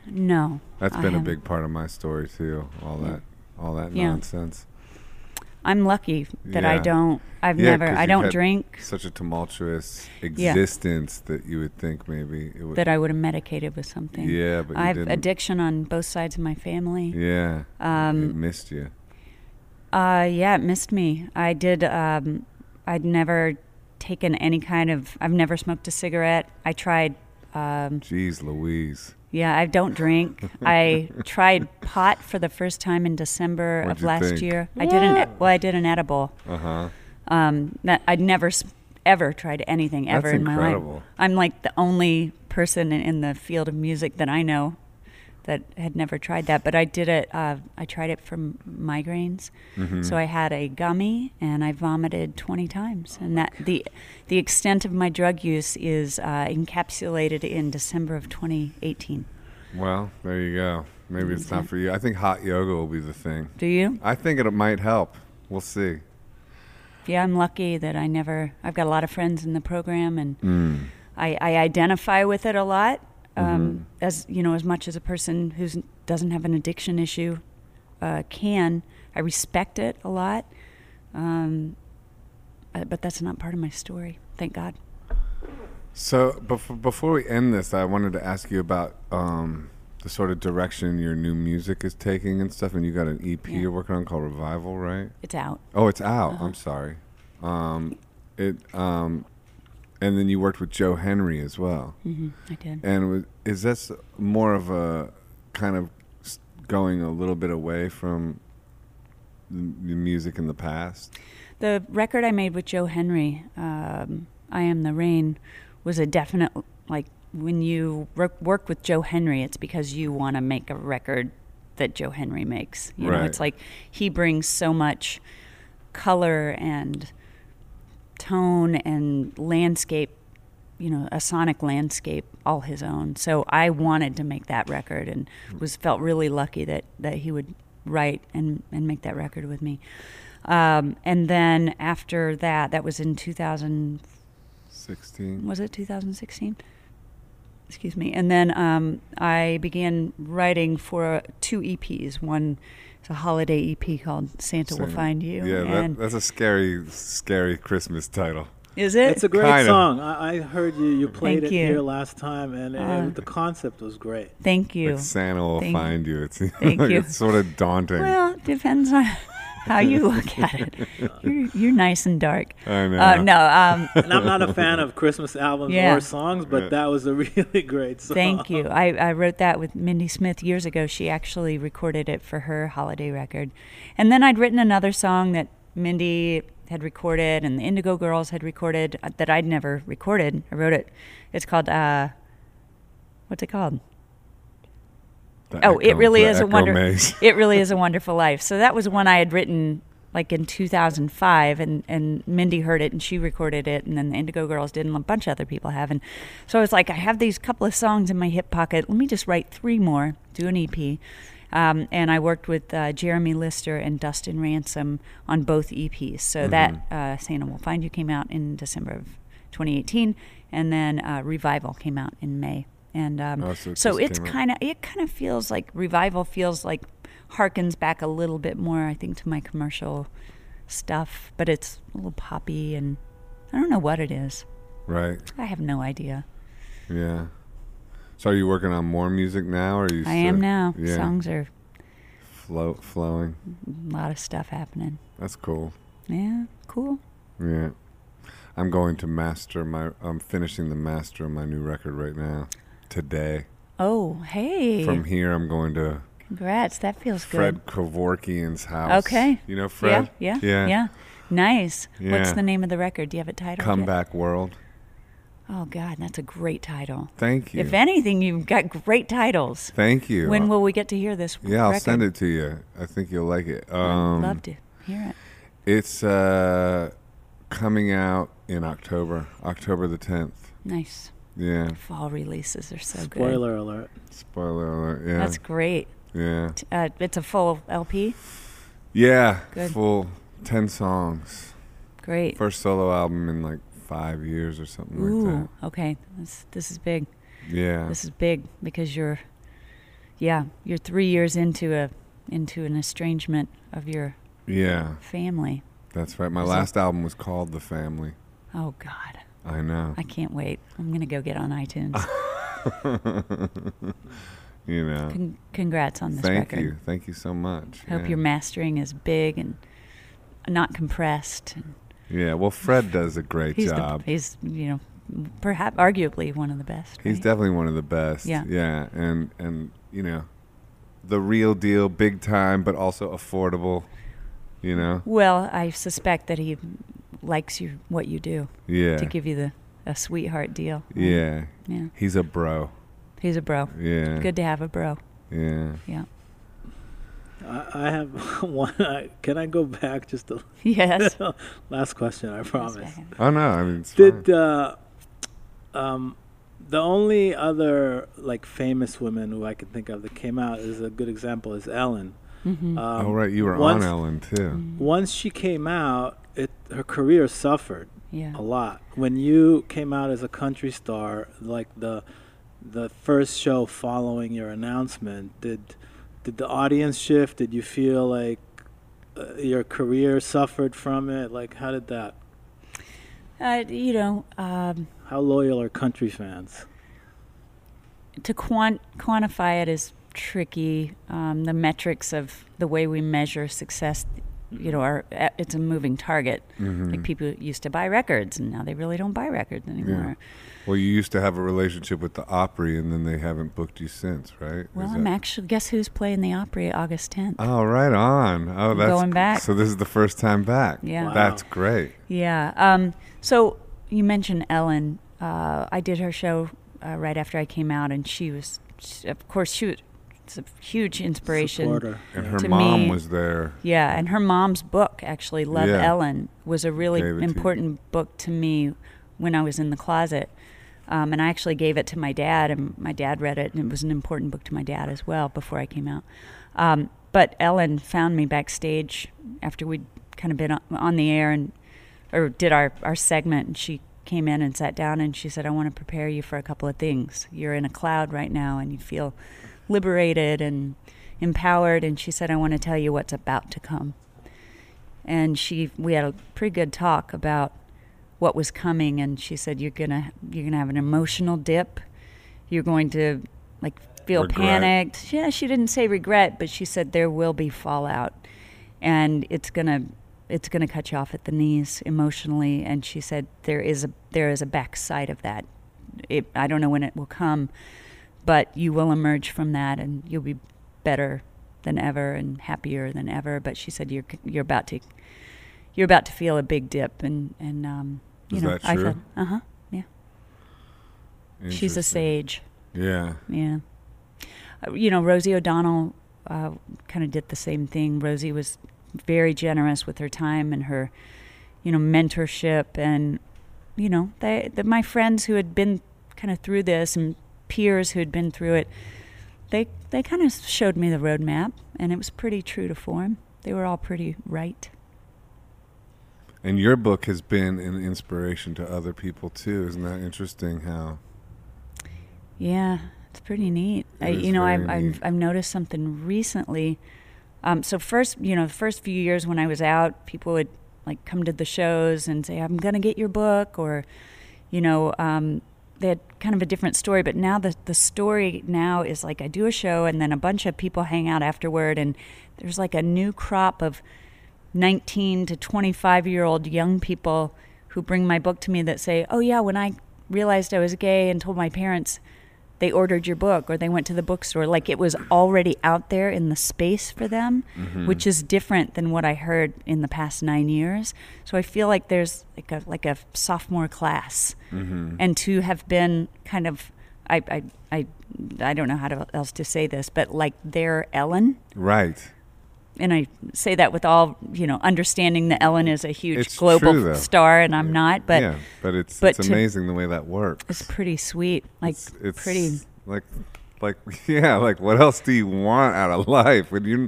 No. That's been a big part of my story too, all that, all that yeah. nonsense. I'm lucky that yeah. I don't, I've yeah, never, I don't drink. Such a tumultuous existence yeah. that you would think maybe. It would that I would have medicated with something. Yeah, but you I have didn't. Addiction on both sides of my family. Yeah, um, it missed you. Uh, yeah, it missed me. I did, um, I'd never taken any kind of, I've never smoked a cigarette. I tried. Um, Jeez Louise. Yeah, I don't drink. I tried pot for the first time in December What'd of last think? year. Yeah. I did an well, I did an edible. Uh huh. Um, that I'd never ever tried anything ever That's in incredible. my life. I'm like the only person in, in the field of music that I know that had never tried that. But I did it. Uh, I tried it for migraines. Mm-hmm. So I had a gummy and I vomited twenty times. And that the the extent of my drug use is uh, encapsulated in December of twenty eighteen. Well, there you go. Maybe it's not for you. I think hot yoga will be the thing. Do you? I think it might help. We'll see. Yeah, I'm lucky that I never... I've got a lot of friends in the program, and mm. I, I identify with it a lot, um, mm-hmm. as you know, as much as a person who doesn't have an addiction issue uh, can. I respect it a lot, um, but that's not part of my story. Thank God. So before, before we end this, I wanted to ask you about... Um, the sort of direction your new music is taking and stuff, and you got an E P yeah. you're working on called Revival, right? It's out. Oh, it's out. Uh-huh. I'm sorry. Um, it um, and then you worked with Joe Henry as well. Mm-hmm. I did. And was, is this more of a kind of going a little bit away from the music in the past? The record I made with Joe Henry, um, I Am the Rain, was a definite, like, when you work with Joe Henry, it's because you want to make a record that Joe Henry makes. You right. know, it's like he brings so much color and tone and landscape, you know, a sonic landscape all his own. So I wanted to make that record, and was felt really lucky that, that he would write and, and make that record with me. Um, and then after that, that was in two thousand sixteen. Was it two thousand sixteen? Excuse me. And then um, I began writing for two E Ps. One is a holiday E P called Santa Same. Will Find You. Yeah, and that, that's a scary, scary Christmas title. Is it? It's a great kind song. Of. I heard you. You played thank it you. Here last time, and, and uh, the concept was great. Thank you. Like Santa will thank find you. It's, thank like you. It's sort of daunting. Well, it depends on... how you look at it. You're, you're nice and dark. I know. Uh, no, um, and I'm not a fan of Christmas albums yeah. or songs, but yeah. that was a really great song. Thank you. I, I wrote that with Mindy Smith years ago. She actually recorded it for her holiday record. And then I'd written another song that Mindy had recorded and the Indigo Girls had recorded uh, that I'd never recorded. I wrote it. It's called, uh, what's it called? The oh, echo, it really is a wonder. Maze. It really is a wonderful life. So that was one I had written like in two thousand five, and, and Mindy heard it and she recorded it, and then the Indigo Girls did, and a bunch of other people have. And so I was like, I have these couple of songs in my hip pocket. Let me just write three more, do an E P. Um, and I worked with uh, Jeremy Lister and Dustin Ransom on both E Ps. So mm-hmm. that uh, Santa Will Find You came out in December of twenty eighteen, and then uh, Revival came out in May. And um, oh, so, it so it's kind of it kind of feels like Revival feels like harkens back a little bit more, I think, to my commercial stuff, but it's a little poppy, and I don't know what it is. Right. I have no idea. Yeah. So are you working on more music now, or are you? I am now. Yeah. Songs are flow flowing. A lot of stuff happening. That's cool. Yeah. Cool. Yeah. I'm going to master my. I'm finishing the master of my new record right now. Today. Oh, hey. From here, I'm going to... Congrats. That feels Fred good. Fred Kevorkian's house. Okay. You know Fred? Yeah, yeah, yeah. yeah. Nice. Yeah. What's the name of the record? Do you have it titled? Comeback World. Oh, God, that's a great title. Thank you. If anything, you've got great titles. Thank you. When will we get to hear this Yeah, record? I'll send it to you. I think you'll like it. Um, I'd love to hear it. It's uh, coming out in October, October the tenth. Nice. Yeah. Fall releases are so good. Spoiler alert. Spoiler alert, yeah. That's great. Yeah. Uh, it's a full L P? Yeah. Good. Full ten songs. Great. First solo album in like five years or something Ooh, like that. Okay. This, this is big. Yeah. This is big because you're, yeah, you're three years into a into an estrangement of your yeah. family. That's right. My was last it? album was called The Family. Oh, God. I know. I can't wait. I'm going to go get on iTunes. You know. Con- congrats on this Thank record. Thank you. Thank you so much. Hope yeah. your mastering is big and not compressed. And yeah, well, Fred does a great he's job. The, he's, you know, perhaps arguably one of the best. He's right? definitely one of the best. Yeah. Yeah, and, and, you know, the real deal, big time, but also affordable, you know. Well, I suspect that he... likes you what you do. Yeah. To give you the a sweetheart deal. Yeah. Yeah. He's a bro. He's a bro. Yeah. Good to have a bro. Yeah. Yeah. I, I have one. I, can I go back just a yes. last question? I promise. Oh no! I mean, it's did uh, um, the only other like famous women who I can think of that came out is a good example is Ellen. Mm-hmm. Um, oh right, you were once, on Ellen too. Mm-hmm. Once she came out, it her career suffered yeah. a lot. When you came out as a country star, like the the first show following your announcement, did did the audience shift? Did you feel like uh, your career suffered from it? Like how did that? Uh, you know. Um, How loyal are country fans? To quant- quantify it is tricky. Um, the metrics of the way we measure success, you know, are it's a moving target. Mm-hmm. Like people used to buy records, and now they really don't buy records anymore. Yeah. Well, you used to have a relationship with the Opry, and then they haven't booked you since, right? Well, I'm actually guess who's playing the Opry August tenth. Oh, right on. Oh, that's going back. So this is the first time back. Yeah, wow. That's great. Yeah. Um, so. You mentioned Ellen. Uh, I did her show uh, right after I came out, and she was, she, of course, she was a huge inspiration Supporter. And her mom me. was there. Yeah, and her mom's book, actually, Love yeah. Ellen, was a really important book to me when I was in the closet. Um, and I actually gave it to my dad, and my dad read it, and it was an important book to my dad as well before I came out. Um, but Ellen found me backstage after we'd kind of been on, on the air and or did our, our segment, and she came in and sat down, and she said, I want to prepare you for a couple of things. You're in a cloud right now, and you feel liberated and empowered, and she said, I want to tell you what's about to come. And she we had a pretty good talk about what was coming, and she said, you're gonna you're gonna have an emotional dip. You're going to like feel regret. panicked. Yeah, she didn't say regret, but she said there will be fallout, and it's gonna It's going to cut you off at the knees emotionally, and she said there is a there is a backside of that. It, I don't know when it will come, but you will emerge from that, and you'll be better than ever and happier than ever. But she said you're you're about to you're about to feel a big dip, and and um, you is know that true? I felt uh huh yeah. She's a sage. Yeah. Yeah. Uh, you know, Rosie O'Donnell uh, kind of did the same thing. Rosie was very generous with her time and her, you know, mentorship, and you know, they, the, my friends who had been kind of through this and peers who had been through it, they they kind of showed me the roadmap, and it was pretty true to form. They were all pretty right. And your book has been an inspiration to other people too, isn't that interesting? How? Yeah, it's pretty neat. It I, you know, I've, neat. I've I've noticed something recently. Um, so first, you know, the first few years when I was out, people would like come to the shows and say, I'm going to get your book, or, you know, um, they had kind of a different story. But now the, the story now is like I do a show, and then a bunch of people hang out afterward, and there's like a new crop of nineteen to twenty-five year old young people who bring my book to me that say, oh yeah, when I realized I was gay and told my parents, they ordered your book, or they went to the bookstore. Like it was already out there in the space for them, mm-hmm. which is different than what I heard in the past nine years. So I feel like there's like a like a sophomore class, mm-hmm. and to have been kind of I I I, I don't know how to, else to say this, but like their Ellen, right? And I say that with all, you know, understanding that Ellen is a huge it's global true, star, and I'm not. But yeah, but it's, but it's to, amazing the way that works. It's pretty sweet. Like it's, it's pretty. Like, like yeah. Like what else do you want out of life when you,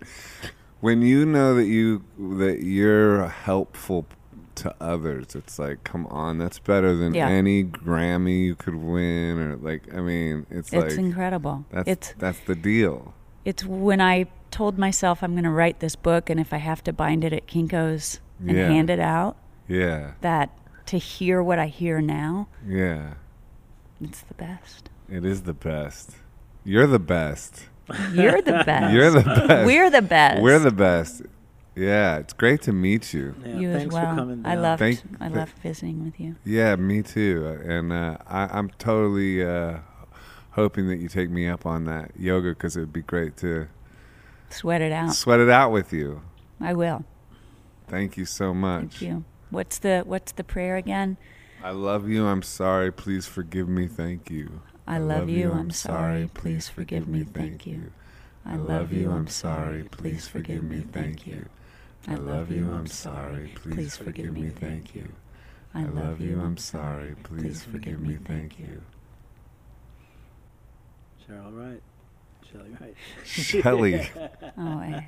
when you know that you that you're helpful to others? It's like, come on, that's better than yeah. any Grammy you could win, or like I mean, it's, it's like it's incredible. That's it's, that's the deal. It's when I told myself I'm going to write this book, and if I have to bind it at Kinko's and yeah. hand it out, yeah, that to hear what I hear now, yeah, it's the best. It is the best. You're the best. You're the best. You're the best. We're the best. We're the best. Yeah, it's great to meet you. Yeah, you as well. For coming down. I loved. Thank, I loved th- visiting with you. Yeah, me too. And uh, I, I'm totally uh, hoping that you take me up on that yoga, because it would be great to. Sweat it out. Sweat it out with you. I will. Thank you so much. Thank you. What's the What's the prayer again? I love you. I'm sorry. Please forgive me. Thank you. I, I love, love you. you. I'm, I'm sorry. Please forgive me. Thank you. I love you. I'm sorry. Please forgive me. Thank you. I love you. I'm sorry. Please forgive me. Thank you. I love you. I'm sorry. Please forgive me. Thank you. Cheryl Wright. Shelley Wright. Shelley. Oh,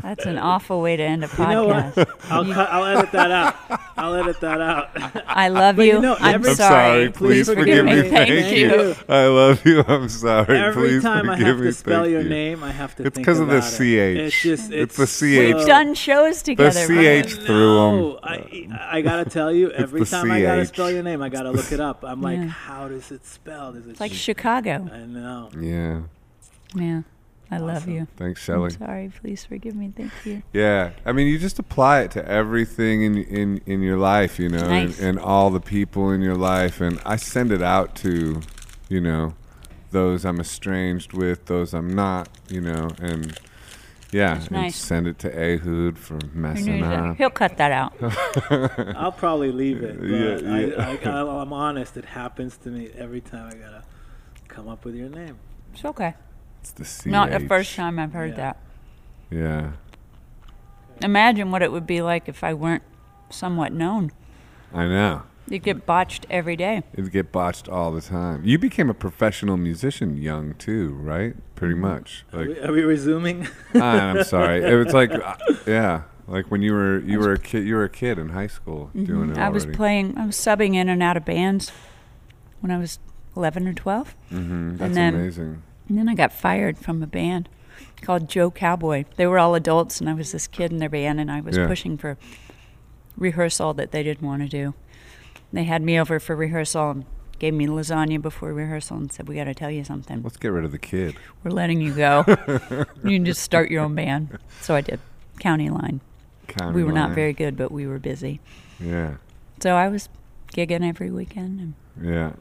that's an awful way to end a podcast. You know what? I'll, cut, I'll edit that out. I'll edit that out. I love you. you know, I'm sorry. sorry. Please, Please forgive, forgive me. me. Thank, Thank you. you. I love you. I'm sorry. Every Please time I have me. to spell Thank your you. name, I have to it's think about it. It's because of the it. C H. It's just, it's, it's the C H. We've done shows together. The C H threw them. I, I got to tell you, every time C H. I got to spell your name, I got to look it up. I'm like, yeah. how does it spell? Is it like Chicago. I know. Yeah. Yeah, I awesome. love you. Thanks, Shelley. I'm sorry, please forgive me. Thank you. Yeah, I mean, you just apply it to everything in in, in your life, you know, nice. and, and all the people in your life. And I send it out to, you know, those I'm estranged with, those I'm not, you know, and yeah, That's and nice. send it to Ehud for messing up. He'll cut that out. I'll probably leave it. But yeah, yeah. I, I, I, I'm honest. It happens to me every time I gotta come up with your name. It's okay. It's the C H. Not the first time I've heard yeah. that. Yeah. Imagine what it would be like if I weren't somewhat known. I know. You'd get botched every day. It'd get botched all the time. You became a professional musician young, too, right? Pretty much. Like, are, we, are we resuming? ah, I'm sorry. It was like, yeah, like when you were you were a kid. You were a kid in high school mm-hmm. doing it. I already. was playing. I was subbing in and out of bands when I was eleven or twelve. Mm-hmm. That's and then, amazing. And then I got fired from a band called Joe Cowboy. They were all adults, and I was this kid in their band, and I was yeah. pushing for rehearsal that they didn't want to do. They had me over for rehearsal and gave me lasagna before rehearsal and said, we got to tell you something. Let's get rid of the kid. We're letting you go. You can just start your own band. So I did County Line. County we were Line. Not very good, but we were busy. Yeah. So I was gigging every weekend. And yeah.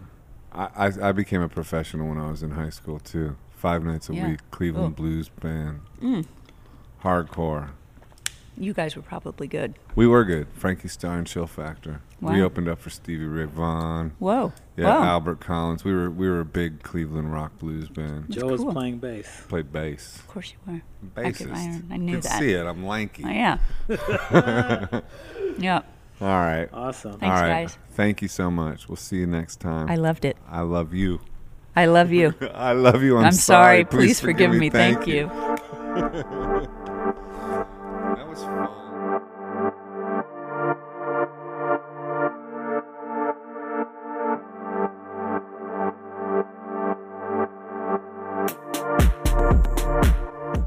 I, I became a professional when I was in high school, too. Five nights a yeah. week, Cleveland cool. Blues Band. Mm. Hardcore. You guys were probably good. We were good. Frankie Stein, Chill Factor. Wow. We opened up for Stevie Ray Vaughan. Whoa. Yeah, wow. Albert Collins. We were we were a big Cleveland rock blues band. That's Joe cool. was playing bass. Played bass. Of course you were. Bassist. I, I knew you that. You can see it. I'm lanky. Oh, yeah. yeah. All right. Awesome. Thanks, All right. guys. Thank you so much. We'll see you next time. I loved it. I love you. I love you. I love you. I'm, I'm sorry. sorry. Please, Please forgive, forgive me. me. Thank, Thank you. you. That was fun.